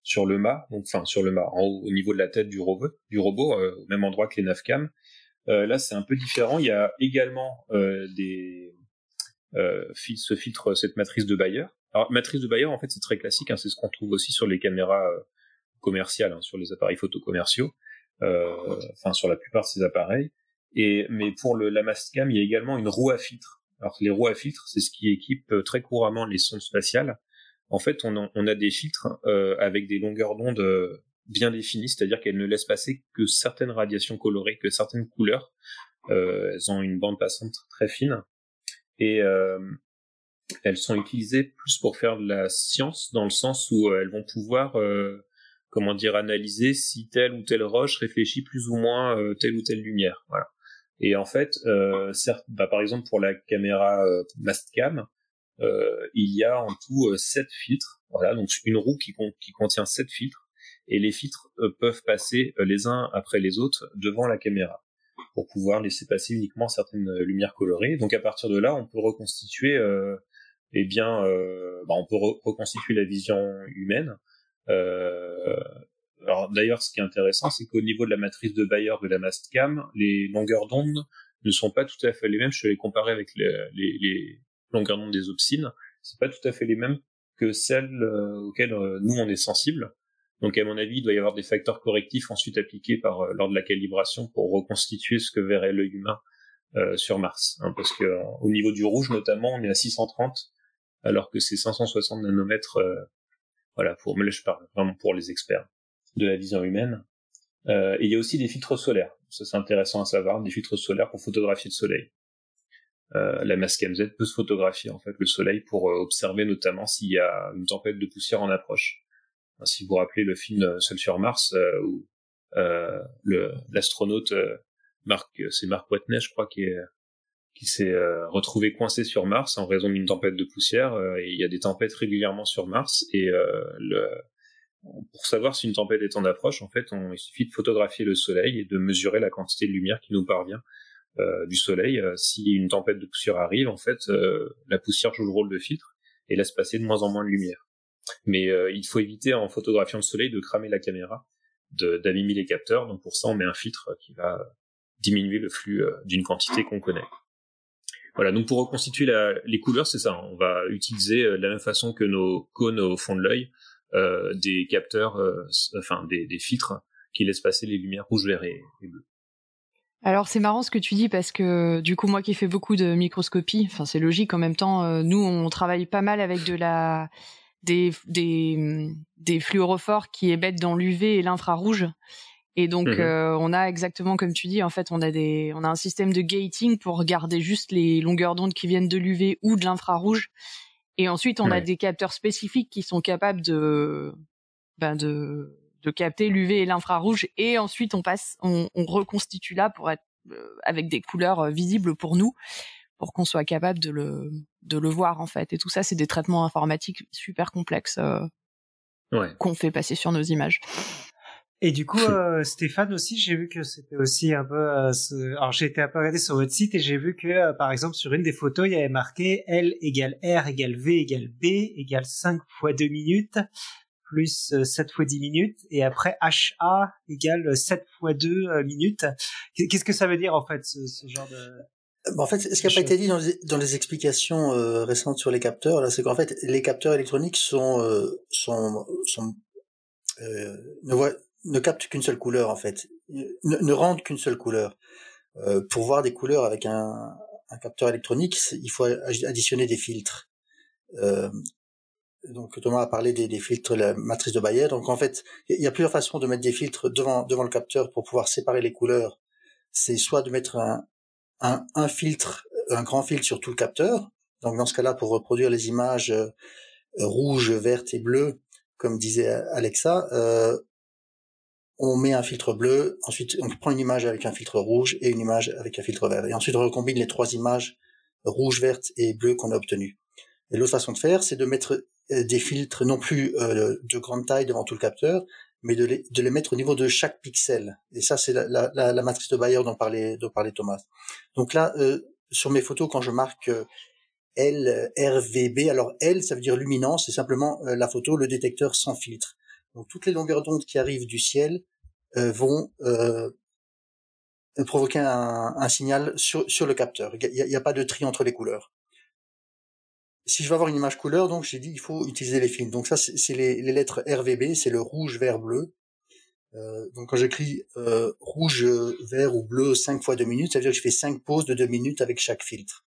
sur le mât, au niveau de la tête du robot, au même endroit que les navcam, là c'est un peu différent. Il y a également cette matrice de Bayer. Alors, matrice de Bayer, en fait, c'est très classique, hein, c'est ce qu'on trouve aussi sur les caméras commerciales, hein, sur les appareils photo commerciaux, sur la plupart de ces appareils. Mais pour la Mastcam, il y a également une roue à filtre. Alors, les roues à filtre, c'est ce qui équipe très couramment les sondes spatiales. En fait, on a des filtres avec des longueurs d'onde bien définies, c'est-à-dire qu'elles ne laissent passer que certaines radiations colorées, que certaines couleurs. Elles ont une bande passante très fine. Et... elles sont utilisées plus pour faire de la science, dans le sens où elles vont pouvoir, analyser si telle ou telle roche réfléchit plus ou moins telle ou telle lumière. Voilà. Et en fait, par exemple pour la caméra Mastcam, il y a en tout 7 filtres. Voilà, donc une roue qui contient 7 filtres, et les filtres peuvent passer les uns après les autres devant la caméra. pour pouvoir laisser passer uniquement certaines lumières colorées. Donc à partir de là, on peut reconstituer, reconstituer la vision humaine. Alors d'ailleurs, ce qui est intéressant, c'est qu'au niveau de la matrice de Bayer de la Mastcam, les longueurs d'onde ne sont pas tout à fait les mêmes. Je te les comparais avec les longueurs d'onde des opsines. C'est pas tout à fait les mêmes que celles auxquelles nous on est sensible. Donc à mon avis, il doit y avoir des facteurs correctifs ensuite appliqués lors de la calibration pour reconstituer ce que verrait l'œil humain sur Mars. Hein, parce que au niveau du rouge notamment, on est à 630, alors que c'est 560 nanomètres. Je parle vraiment pour les experts de la vision humaine. Et il y a aussi des filtres solaires. Ça, c'est intéressant à savoir, des filtres solaires pour photographier le soleil. La Mastcam Z peut se photographier en fait le soleil pour observer notamment s'il y a une tempête de poussière en approche. Hein, si vous vous rappelez le film Seul sur Mars, où l'astronaute Mark Watney, je crois, qui s'est retrouvé coincé sur Mars en raison d'une tempête de poussière. Et il y a des tempêtes régulièrement sur Mars, et pour savoir si une tempête est en approche, en fait, il suffit de photographier le soleil et de mesurer la quantité de lumière qui nous parvient du soleil. Si une tempête de poussière arrive, en fait, la poussière joue le rôle de filtre et laisse passer de moins en moins de lumière. Mais il faut éviter, en photographiant le soleil, de cramer la caméra, d'abîmer les capteurs. Donc pour ça, on met un filtre qui va diminuer le flux d'une quantité qu'on connaît. Voilà, donc pour reconstituer les couleurs, c'est ça. On va utiliser de la même façon que nos cônes au fond de l'œil, des capteurs, des filtres qui laissent passer les lumières rouge, vert et bleu. Alors c'est marrant ce que tu dis, parce que du coup moi qui fais beaucoup de microscopie, c'est logique en même temps, nous on travaille pas mal avec des fluorophores qui émettent dans l'UV et l'infrarouge, et donc on a exactement comme tu dis, en fait on a un système de gating pour garder juste les longueurs d'onde qui viennent de l'UV ou de l'infrarouge. Et ensuite, on a des capteurs spécifiques qui sont capables de capter l'UV et l'infrarouge. Et ensuite, on reconstitue là pour être avec des couleurs visibles pour nous, pour qu'on soit capable de le voir en fait. Et tout ça, c'est des traitements informatiques super complexes qu'on fait passer sur nos images. Et du coup, Stéphane aussi, j'ai vu que c'était aussi un peu... Alors, j'ai été un peu regardé sur votre site et j'ai vu que, par exemple, sur une des photos, il y avait marqué L égale R égale V égale B égale 5 fois 2 minutes plus 7 fois 10 minutes, et après HA égale 7 fois 2 minutes. Qu'est-ce que ça veut dire, en fait, ce genre de... Bon, en fait, ce qui n'a pas été dit dans les explications récentes sur les capteurs, là, c'est qu'en fait, les capteurs électroniques ne captent qu'une seule couleur en fait, ne rendent qu'une seule couleur. Pour voir des couleurs avec un capteur électronique, il faut additionner des filtres. Donc Thomas a parlé des filtres, la matrice de Bayer. Donc en fait, il y a plusieurs façons de mettre des filtres devant le capteur pour pouvoir séparer les couleurs. C'est soit de mettre un filtre, un grand filtre sur tout le capteur. Donc dans ce cas-là, pour reproduire les images rouges, vertes et bleues, comme disait Alexa, on met un filtre bleu, ensuite on prend une image avec un filtre rouge et une image avec un filtre vert. Et ensuite on recombine les trois images rouge, verte et bleue qu'on a obtenues. Et l'autre façon de faire, c'est de mettre des filtres non plus de grande taille devant tout le capteur, mais de les mettre au niveau de chaque pixel. Et ça, c'est la matrice de Bayer dont parlait Thomas. Donc là, sur mes photos, quand je marque L, R, V, B, alors L, ça veut dire luminant, c'est simplement la photo, le détecteur sans filtre. Donc toutes les longueurs d'onde qui arrivent du ciel vont provoquer un signal sur le capteur. Il n'y a pas de tri entre les couleurs. Si je veux avoir une image couleur, donc j'ai dit il faut utiliser les filtres. Donc ça c'est les lettres RVB, c'est le rouge, vert, bleu. Donc quand j'écris rouge, vert ou bleu 5 fois 2 minutes, ça veut dire que je fais 5 pauses de 2 minutes avec chaque filtre.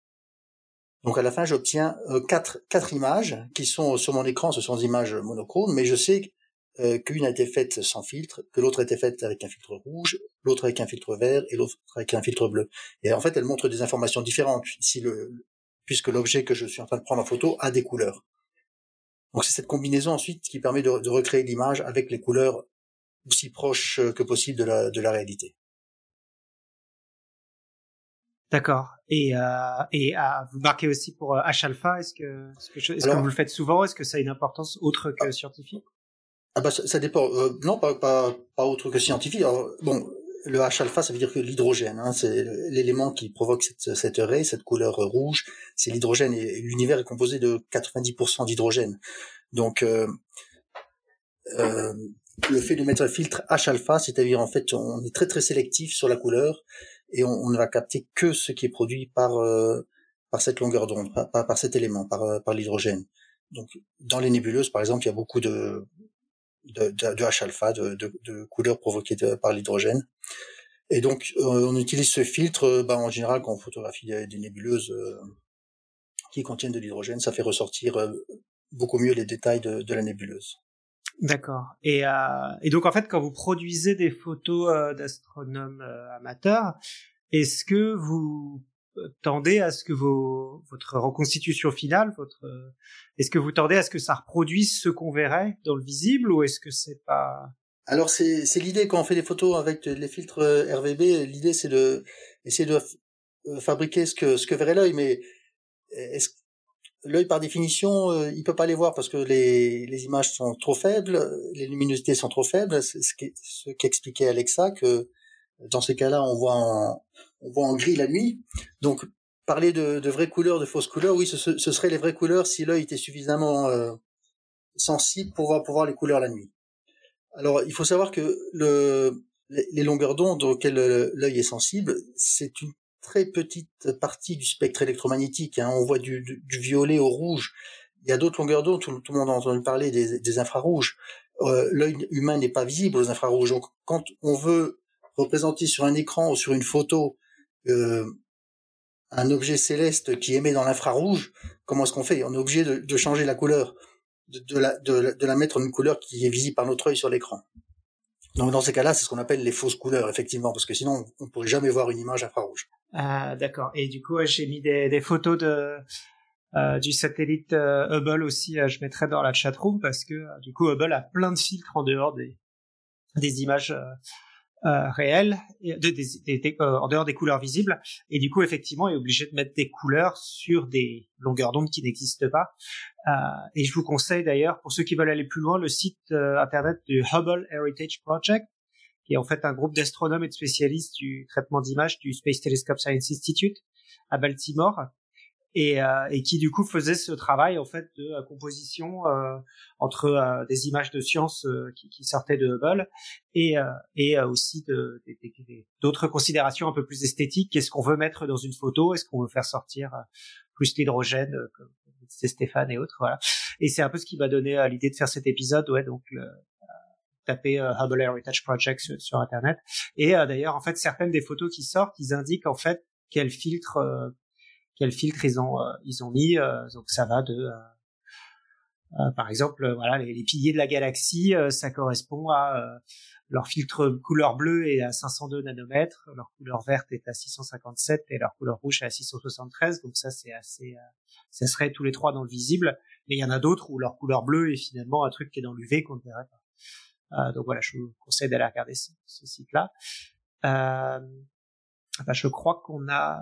Donc à la fin j'obtiens 4 images qui sont sur mon écran, ce sont des images monochromes, mais je sais qu'une a été faite sans filtre, que l'autre a été faite avec un filtre rouge, l'autre avec un filtre vert et l'autre avec un filtre bleu. Et en fait, elle montre des informations différentes puisque l'objet que je suis en train de prendre en photo a des couleurs. Donc c'est cette combinaison ensuite qui permet de recréer l'image avec les couleurs aussi proches que possible de la réalité. D'accord. Et vous marquez aussi pour H-alpha, est-ce que vous le faites souvent? Est-ce que ça a une importance autre que scientifique? Ah bah ça dépend. Non, pas autre que scientifique. Alors, bon, le H-alpha, ça veut dire que l'hydrogène, c'est l'élément qui provoque cette raie, cette couleur rouge, c'est l'hydrogène, et l'univers est composé de 90% d'hydrogène. Donc, le fait de mettre un filtre H-alpha, c'est-à-dire en fait, on est très très sélectif sur la couleur et on ne va capter que ce qui est produit par cette longueur d'onde, par cet élément, par l'hydrogène. Donc, dans les nébuleuses, par exemple, il y a beaucoup de H-alpha, de couleurs provoquées par l'hydrogène. Et donc, on utilise ce filtre, en général, quand on photographie des nébuleuses qui contiennent de l'hydrogène, ça fait ressortir beaucoup mieux les détails de la nébuleuse. D'accord. Et donc, en fait, quand vous produisez des photos d'astronomes amateurs, est-ce que vous tendez à ce que votre reconstitution finale, est-ce que vous tendez à ce que ça reproduise ce qu'on verrait dans le visible, ou est-ce que c'est pas... Alors c'est l'idée, quand on fait des photos avec les filtres RVB, l'idée c'est de essayer de fabriquer ce que verrait l'œil, mais est-ce que l'œil par définition il peut pas les voir parce que les images sont trop faibles, les luminosités sont trop faibles, c'est ce qu'expliquait Alexa, que dans ces cas-là on voit en gris la nuit. Donc, parler de vraies couleurs, de fausses couleurs, oui, ce seraient les vraies couleurs si l'œil était suffisamment sensible pour voir les couleurs la nuit. Alors, il faut savoir que les longueurs d'onde auxquelles l'œil est sensible, c'est une très petite partie du spectre électromagnétique. On voit du violet au rouge. Il y a d'autres longueurs d'onde, tout le monde a entendu parler des infrarouges. L'œil humain n'est pas visible aux infrarouges. Donc, quand on veut représenter sur un écran ou sur une photo un objet céleste qui émet dans l'infrarouge, comment est-ce qu'on fait? On est obligé de changer la couleur, de la mettre en une couleur qui est visible par notre œil sur l'écran. Donc dans ces cas-là, c'est ce qu'on appelle les fausses couleurs, effectivement, parce que sinon on ne pourrait jamais voir une image infrarouge. Ah, d'accord. Et du coup, j'ai mis des photos du satellite Hubble aussi, je mettrai dans la chatroom, parce que du coup Hubble a plein de filtres en dehors des images réel, en dehors des couleurs visibles, et du coup effectivement est obligé de mettre des couleurs sur des longueurs d'onde qui n'existent pas, et je vous conseille d'ailleurs, pour ceux qui veulent aller plus loin, le site internet du Hubble Heritage Project, qui est en fait un groupe d'astronomes et de spécialistes du traitement d'images du Space Telescope Science Institute à Baltimore, et qui du coup faisait ce travail en fait de composition entre des images de science qui sortaient de Hubble et aussi d'autres considérations un peu plus esthétiques. Qu'est-ce qu'on veut mettre dans une photo? Est-ce qu'on veut faire sortir plus l'hydrogène, comme c'est Stéphane et autres, voilà. Et c'est un peu ce qui m'a donné l'idée de faire cet épisode, ouais. Donc taper Hubble Heritage Project sur internet, et d'ailleurs en fait certaines des photos qui sortent, ils indiquent en fait quels filtres ils ont mis, donc ça va de par exemple voilà, les piliers de la galaxie, ça correspond à leur filtre couleur bleue est à 502 nanomètres, leur couleur verte est à 657 et leur couleur rouge est à 673, donc ça c'est assez ça serait tous les trois dans le visible, mais il y en a d'autres où leur couleur bleue est finalement un truc qui est dans l'UV qu'on ne verrait pas. Donc voilà, je vous conseille d'aller regarder ce site-là. Je crois qu'on a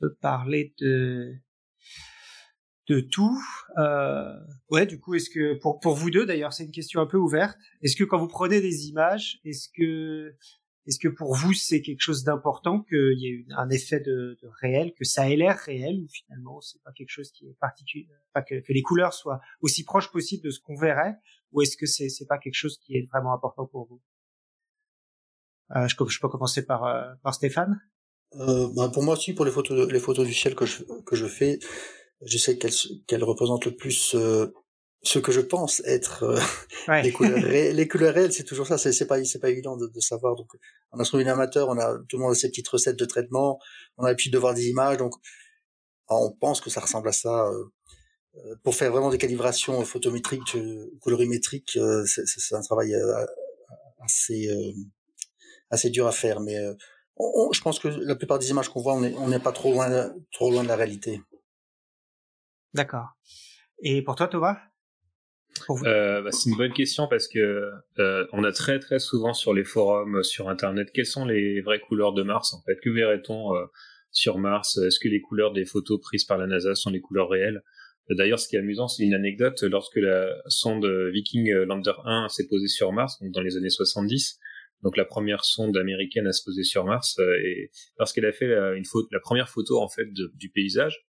peut parler de tout. Ouais, du coup, est-ce que pour vous deux, d'ailleurs, c'est une question un peu ouverte. Est-ce que quand vous prenez des images, est-ce que pour vous c'est quelque chose d'important, qu'il y ait un effet de réel, que ça ait l'air réel, ou finalement c'est pas quelque chose qui est particulier, pas que les couleurs soient aussi proches possible de ce qu'on verrait, ou est-ce que c'est pas quelque chose qui est vraiment important pour vous? Je peux commencer par Stéphane. Pour moi aussi, pour les photos du ciel que je fais, j'essaie qu'elles représentent le plus ce que je pense être ouais. les couleurs réelles, c'est toujours ça. C'est pas évident de savoir. Donc, en astronomie amateur, tout le monde a ses petites recettes de traitement. On a l'habitude de voir des images, donc on pense que ça ressemble à ça. Pour faire vraiment des calibrations photométriques, colorimétriques, c'est un travail assez dur à faire, mais je pense que la plupart des images qu'on voit, on n'est pas trop loin de la réalité. D'accord. Et pour toi, Thomas? C'est une bonne question, parce que on a très très souvent sur les forums, sur internet, quelles sont les vraies couleurs de Mars en fait? Que verrait-on sur Mars? Est-ce que les couleurs des photos prises par la NASA sont les couleurs réelles? D'ailleurs, ce qui est amusant, c'est une anecdote. Lorsque la sonde Viking Lander 1 s'est posée sur Mars, donc dans les années 70, donc la première sonde américaine à se poser sur Mars, et parce qu'elle a fait la première photo en fait du paysage,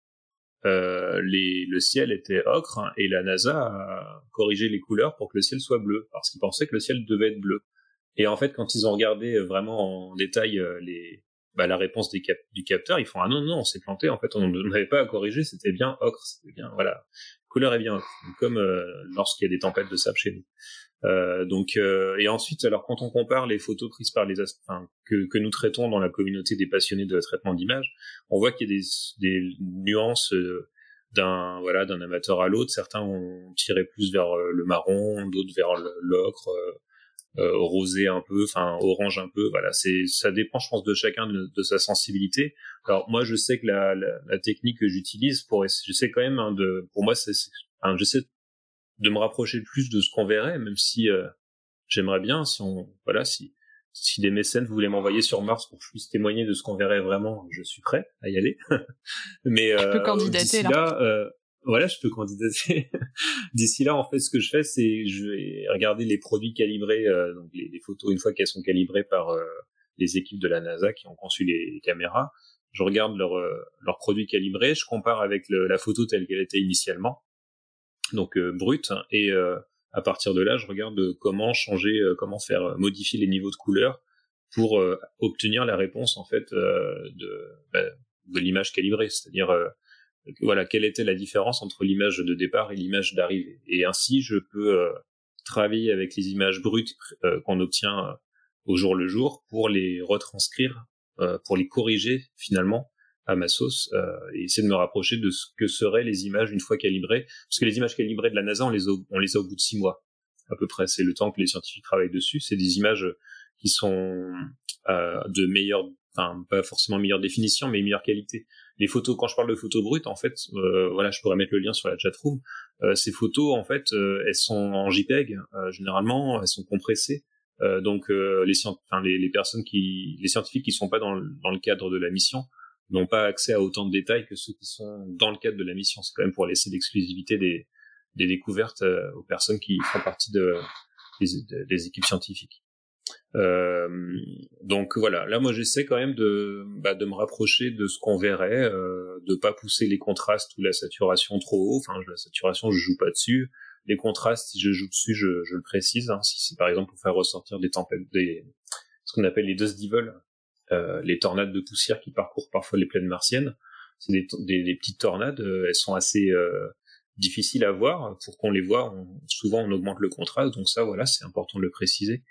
le ciel était ocre, hein, et la NASA a corrigé les couleurs pour que le ciel soit bleu, parce qu'ils pensaient que le ciel devait être bleu. Et en fait, quand ils ont regardé vraiment en détail la réponse du capteur, ils font « Ah non, on s'est planté, en fait, on n'avait pas à corriger, c'était bien ocre, c'était bien, voilà, couleur est bien ocre, comme lorsqu'il y a des tempêtes de sable chez nous. » et ensuite, alors quand on compare les photos prises par que nous traitons dans la communauté des passionnés de traitement d'images, on voit qu'il y a des nuances d'un amateur à l'autre. Certains ont tiré plus vers le marron, d'autres vers l'ocre, rosé un peu, enfin orange un peu. Voilà, ça dépend, je pense, de chacun de sa sensibilité. Alors moi, je sais que la technique que j'utilise j'essaie de me rapprocher plus de ce qu'on verrait, même si j'aimerais bien, si des mécènes voulaient m'envoyer sur Mars pour que je puisse témoigner de ce qu'on verrait vraiment, je suis prêt à y aller. Mais je peux candidater là. Je peux candidater. D'ici là, en fait, ce que je fais, c'est je vais regarder les produits calibrés, donc les photos une fois qu'elles sont calibrées par les équipes de la NASA qui ont conçu les caméras. Je regarde leurs produits calibrés, je compare avec la photo telle qu'elle était initialement. Donc brut, et à partir de là, je regarde comment changer, comment faire modifier les niveaux de couleur pour obtenir la réponse en fait de l'image calibrée, c'est-à-dire quelle était la différence entre l'image de départ et l'image d'arrivée. Et ainsi, je peux travailler avec les images brutes qu'on obtient au jour le jour pour les retranscrire, pour les corriger finalement à ma sauce, et essayer de me rapprocher de ce que seraient les images une fois calibrées, parce que les images calibrées de la NASA, on les a au bout de 6 mois à peu près, c'est le temps que les scientifiques travaillent dessus. C'est des images qui sont de meilleure, enfin pas forcément meilleure définition, mais meilleure qualité. Les photos, quand je parle de photos brutes, en fait, je pourrais mettre le lien sur la chatroom. Ces photos, en fait, elles sont en JPEG généralement, elles sont compressées. Les scientifiques qui sont pas dans le cadre de la mission n'ont pas accès à autant de détails que ceux qui sont dans le cadre de la mission. C'est quand même pour laisser l'exclusivité des découvertes aux personnes qui font partie des équipes scientifiques. Donc voilà, là moi j'essaie quand même de me rapprocher de ce qu'on verrait, de pas pousser les contrastes ou la saturation trop haut. Enfin, la saturation, je joue pas dessus. Les contrastes, si je joue dessus, je le précise, hein. Si c'est par exemple pour faire ressortir des tempêtes, ce qu'on appelle les dust devils, les tornades de poussière qui parcourent parfois les plaines martiennes, c'est des petites tornades, elles sont assez difficiles à voir. Pour qu'on les voit, souvent on augmente le contraste, donc ça voilà, c'est important de le préciser.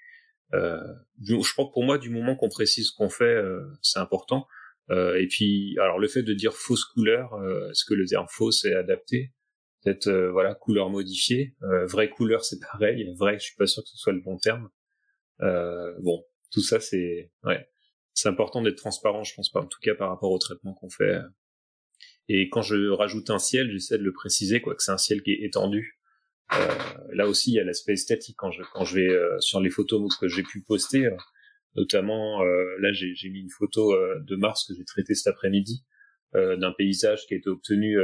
Je crois que pour moi, du moment qu'on précise ce qu'on fait, c'est important. Et puis, alors le fait de dire fausse couleur, est-ce que le terme fausse est adapté? Peut-être couleur modifiée, vraie couleur c'est pareil, vrai, je suis pas sûr que ce soit le bon terme. Tout ça c'est... ouais. C'est important d'être transparent, je pense pas, en tout cas par rapport au traitement qu'on fait. Et quand je rajoute un ciel, j'essaie de le préciser, que c'est un ciel qui est étendu. Là aussi, il y a l'aspect esthétique. Quand je vais sur les photos que j'ai pu poster, notamment là, j'ai mis une photo de Mars que j'ai traitée cet après-midi, d'un paysage qui a été obtenu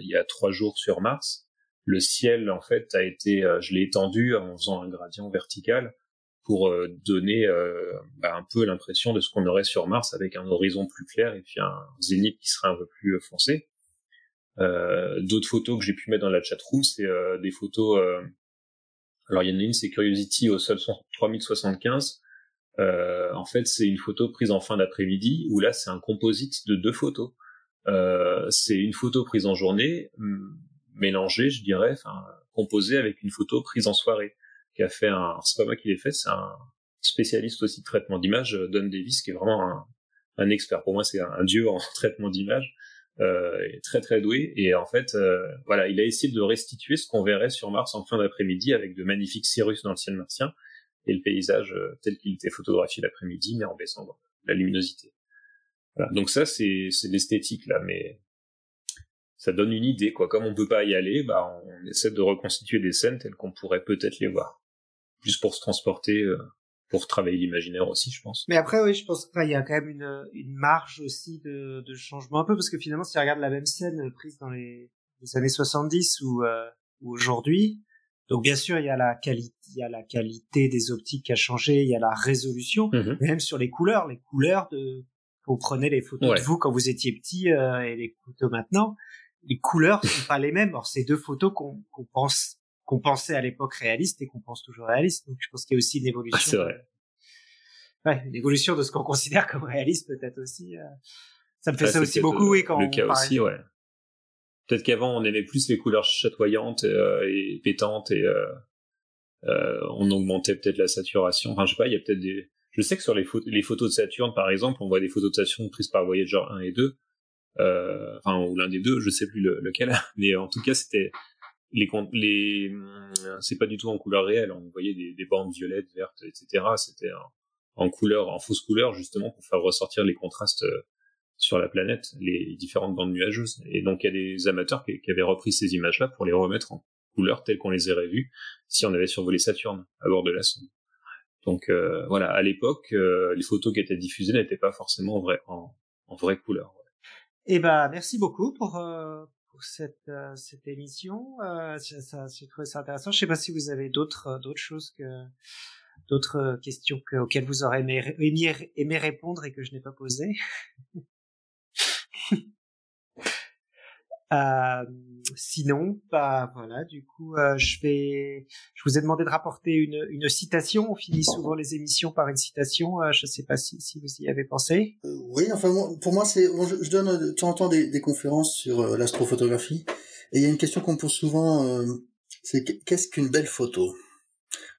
il y a 3 jours sur Mars. Le ciel, en fait, a été, je l'ai étendu en faisant un gradient vertical, pour donner un peu l'impression de ce qu'on aurait sur Mars, avec un horizon plus clair et puis un zénith qui serait un peu plus foncé. D'autres photos que j'ai pu mettre dans la chatroom, c'est des photos... alors il y en a une, c'est Curiosity au sol 3075. En fait, c'est une photo prise en fin d'après-midi, où là, c'est un composite de 2 photos. C'est une photo prise en journée, mélangée, je dirais, composée avec une photo prise en soirée, qui a fait c'est pas moi qui l'ai fait, c'est un spécialiste aussi de traitement d'image, Don Davis, qui est vraiment un expert. Pour moi, c'est un dieu en traitement d'image, très très doué. Et en fait, il a essayé de restituer ce qu'on verrait sur Mars en fin d'après-midi, avec de magnifiques cirrus dans le ciel martien, et le paysage tel qu'il était photographié l'après-midi, mais en baissant la luminosité. Voilà. Donc ça, c'est l'esthétique, là, mais... ça donne une idée, quoi. Comme on peut pas y aller, on essaie de reconstituer des scènes telles qu'on pourrait peut-être les voir. Juste pour se transporter, pour travailler l'imaginaire aussi, je pense. Mais après, oui, je pense qu'il y a quand même une marge aussi de changement un peu, parce que finalement, si on regarde la même scène prise dans les années 70 ou aujourd'hui, Donc bien sûr, il y a la qualité des optiques qui a changé, il y a la résolution, mais même sur les couleurs de... Vous prenez les photos de vous quand vous étiez petit et les photos maintenant, les couleurs sont pas les mêmes. Alors c'est deux photos qu'on pensait à l'époque réalistes et qu'on pense toujours réalistes. Donc je pense qu'il y a aussi une évolution. Ah, c'est vrai. Une évolution de ce qu'on considère comme réaliste peut-être aussi. Ça me fait ça aussi beaucoup, quand on parle. Le cas aussi, Peut-être qu'avant on aimait plus les couleurs chatoyantes et pétantes et on augmentait peut-être la saturation. Enfin, je sais pas, il y a peut-être des... Je sais que sur les photos de Saturne, par exemple, on voit des photos de Saturne prises par Voyager 1 et 2, ou l'un des deux, je sais plus lequel, mais en tout cas, c'était c'est pas du tout en couleur réelle, on voyait des bandes violettes, vertes, etc. C'était en fausse couleur, justement, pour faire ressortir les contrastes sur la planète, les différentes bandes nuageuses. Et donc, il y a des amateurs qui avaient repris ces images-là pour les remettre en couleur telles qu'on les aurait vues si on avait survolé Saturne à bord de la sonde. Donc à l'époque, les photos qui étaient diffusées n'étaient pas forcément en vraie couleur. Eh ben, merci beaucoup pour cette émission. J'ai trouvé ça intéressant. Je sais pas si vous avez d'autres questions auxquelles vous aurez aimé répondre et que je n'ai pas posées. Sinon, je vous ai demandé de rapporter une citation. On finit souvent les émissions par une citation. Je ne sais pas si vous y avez pensé. Oui, enfin, pour moi, je donne de temps en temps des conférences sur l'astrophotographie. Et il y a une question qu'on me pose souvent, c'est qu'est-ce qu'une belle photo?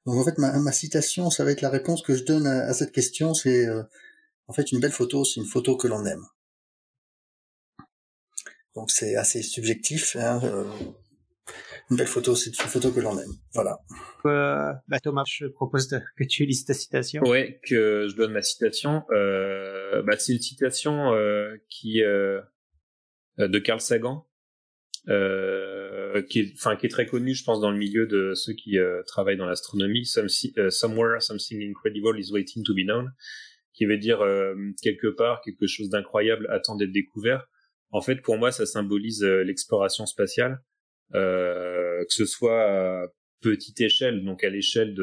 Donc, en fait, ma citation, ça va être la réponse que je donne à cette question. C'est, en fait, une belle photo, c'est une photo que l'on aime. Donc c'est assez subjectif. Une belle photo, c'est une photo que l'on aime. Voilà. Thomas, je propose que tu lises ta citation. Oui, que je donne ma citation. C'est une citation de Carl Sagan, qui est très connue, je pense, dans le milieu de ceux qui travaillent dans l'astronomie. Somewhere, something incredible is waiting to be known, qui veut dire quelque part, quelque chose d'incroyable attend d'être découvert. En fait, pour moi, ça symbolise l'exploration spatiale, que ce soit à petite échelle, donc à l'échelle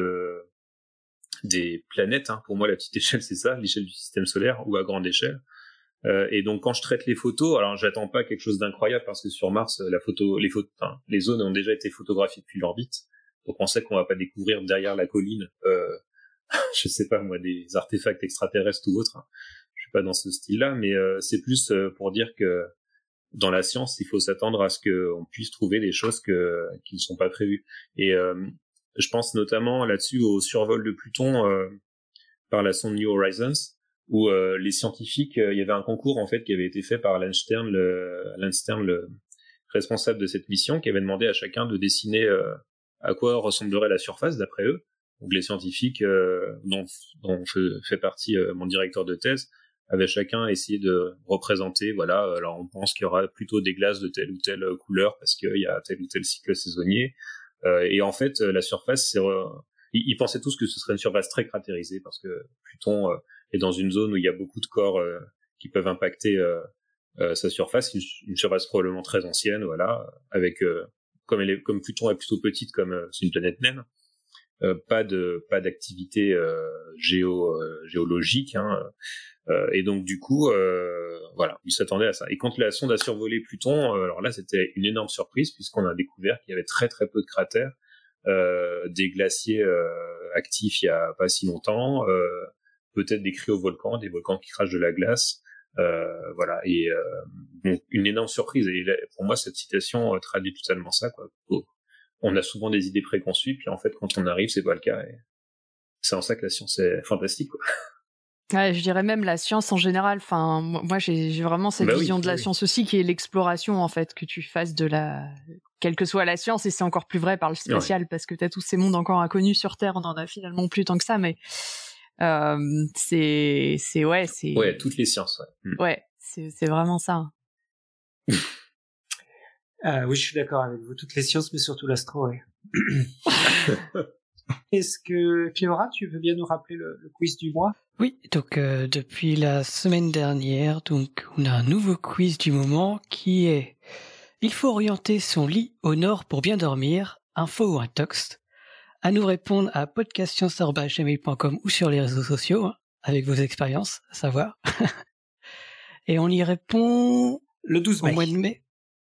des planètes. Hein. Pour moi, la petite échelle, c'est ça, l'échelle du système solaire, ou à grande échelle. Et donc, quand je traite les photos, alors j'attends pas quelque chose d'incroyable parce que sur Mars, les zones ont déjà été photographiées depuis l'orbite. Donc, on sait qu'on va pas découvrir derrière la colline, je sais pas moi, des artefacts extraterrestres ou autres. Hein. Je suis pas dans ce style-là, mais c'est plus pour dire que dans la science, il faut s'attendre à ce qu'on puisse trouver des choses qui ne sont pas prévues. Et je pense notamment là-dessus au survol de Pluton par la sonde New Horizons, où les scientifiques, il y avait un concours en fait qui avait été fait par Alan Stern, le responsable de cette mission, qui avait demandé à chacun de dessiner à quoi ressemblerait la surface d'après eux. Donc les scientifiques dont je fais partie, mon directeur de thèse, avait chacun essayé de représenter, alors on pense qu'il y aura plutôt des glaces de telle ou telle couleur parce qu'il y a tel ou tel cycle saisonnier. Et en fait, la surface, ils pensaient tous que ce serait une surface très cratérisée parce que Pluton est dans une zone où il y a beaucoup de corps qui peuvent impacter sa surface, une surface probablement très ancienne, avec comme Pluton est plutôt petite, comme c'est une planète naine, pas d'activité géologique. Hein. Et donc du coup, ils s'attendaient à ça. Et quand la sonde a survolé Pluton, alors là c'était une énorme surprise puisqu'on a découvert qu'il y avait très très peu de cratères, des glaciers actifs il y a pas si longtemps, peut-être des cryovolcans, des volcans qui crachent de la glace, donc une énorme surprise. Et là, pour moi cette citation traduit totalement ça, quoi. On a souvent des idées préconçues, puis en fait quand on arrive c'est pas le cas. Et c'est en ça que la science est fantastique, quoi. Ouais, je dirais même la science en général. Enfin, moi, j'ai vraiment cette vision de la science aussi, qui est l'exploration, en fait, que tu fasses de quelle que soit la science, et c'est encore plus vrai par le spatial, parce que t'as tous ces mondes encore inconnus sur Terre, on en a finalement plus tant que ça, mais c'est... Ouais, toutes les sciences, Ouais, c'est vraiment ça. Oui, je suis d'accord avec vous, toutes les sciences, mais surtout l'astro, Est-ce que, Cléora, tu veux bien nous rappeler le quiz du mois ? Oui, donc depuis la semaine dernière, donc on a un nouveau quiz du moment qui est « Il faut orienter son lit au nord pour bien dormir » info ou un texte, à nous répondre à podcastscience@gmail.com ou sur les réseaux sociaux, avec vos expériences, à savoir. Et on y répond... Le 12 mai. Au mois de mai.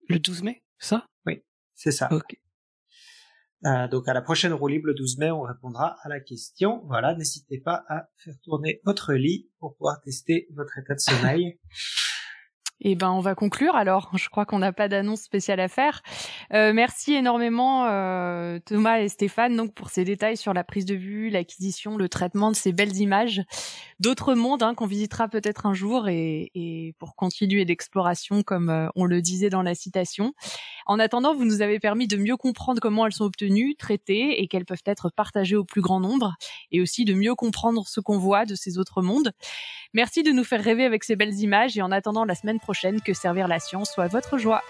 Le 12 mai, ça? Oui, c'est ça. Ok. Donc à la prochaine roue libre, le 12 mai, on répondra à la question. Voilà, n'hésitez pas à faire tourner votre lit pour pouvoir tester votre état de sommeil. Eh ben, on va conclure alors. Je crois qu'on n'a pas d'annonce spéciale à faire. Merci énormément Thomas et Stéphane donc pour ces détails sur la prise de vue, l'acquisition, le traitement de ces belles images d'autres mondes qu'on visitera peut-être un jour et pour continuer l'exploration comme on le disait dans la citation. En attendant, vous nous avez permis de mieux comprendre comment elles sont obtenues, traitées et qu'elles peuvent être partagées au plus grand nombre et aussi de mieux comprendre ce qu'on voit de ces autres mondes. Merci de nous faire rêver avec ces belles images et en attendant la semaine prochaine, que servir la science soit votre joie.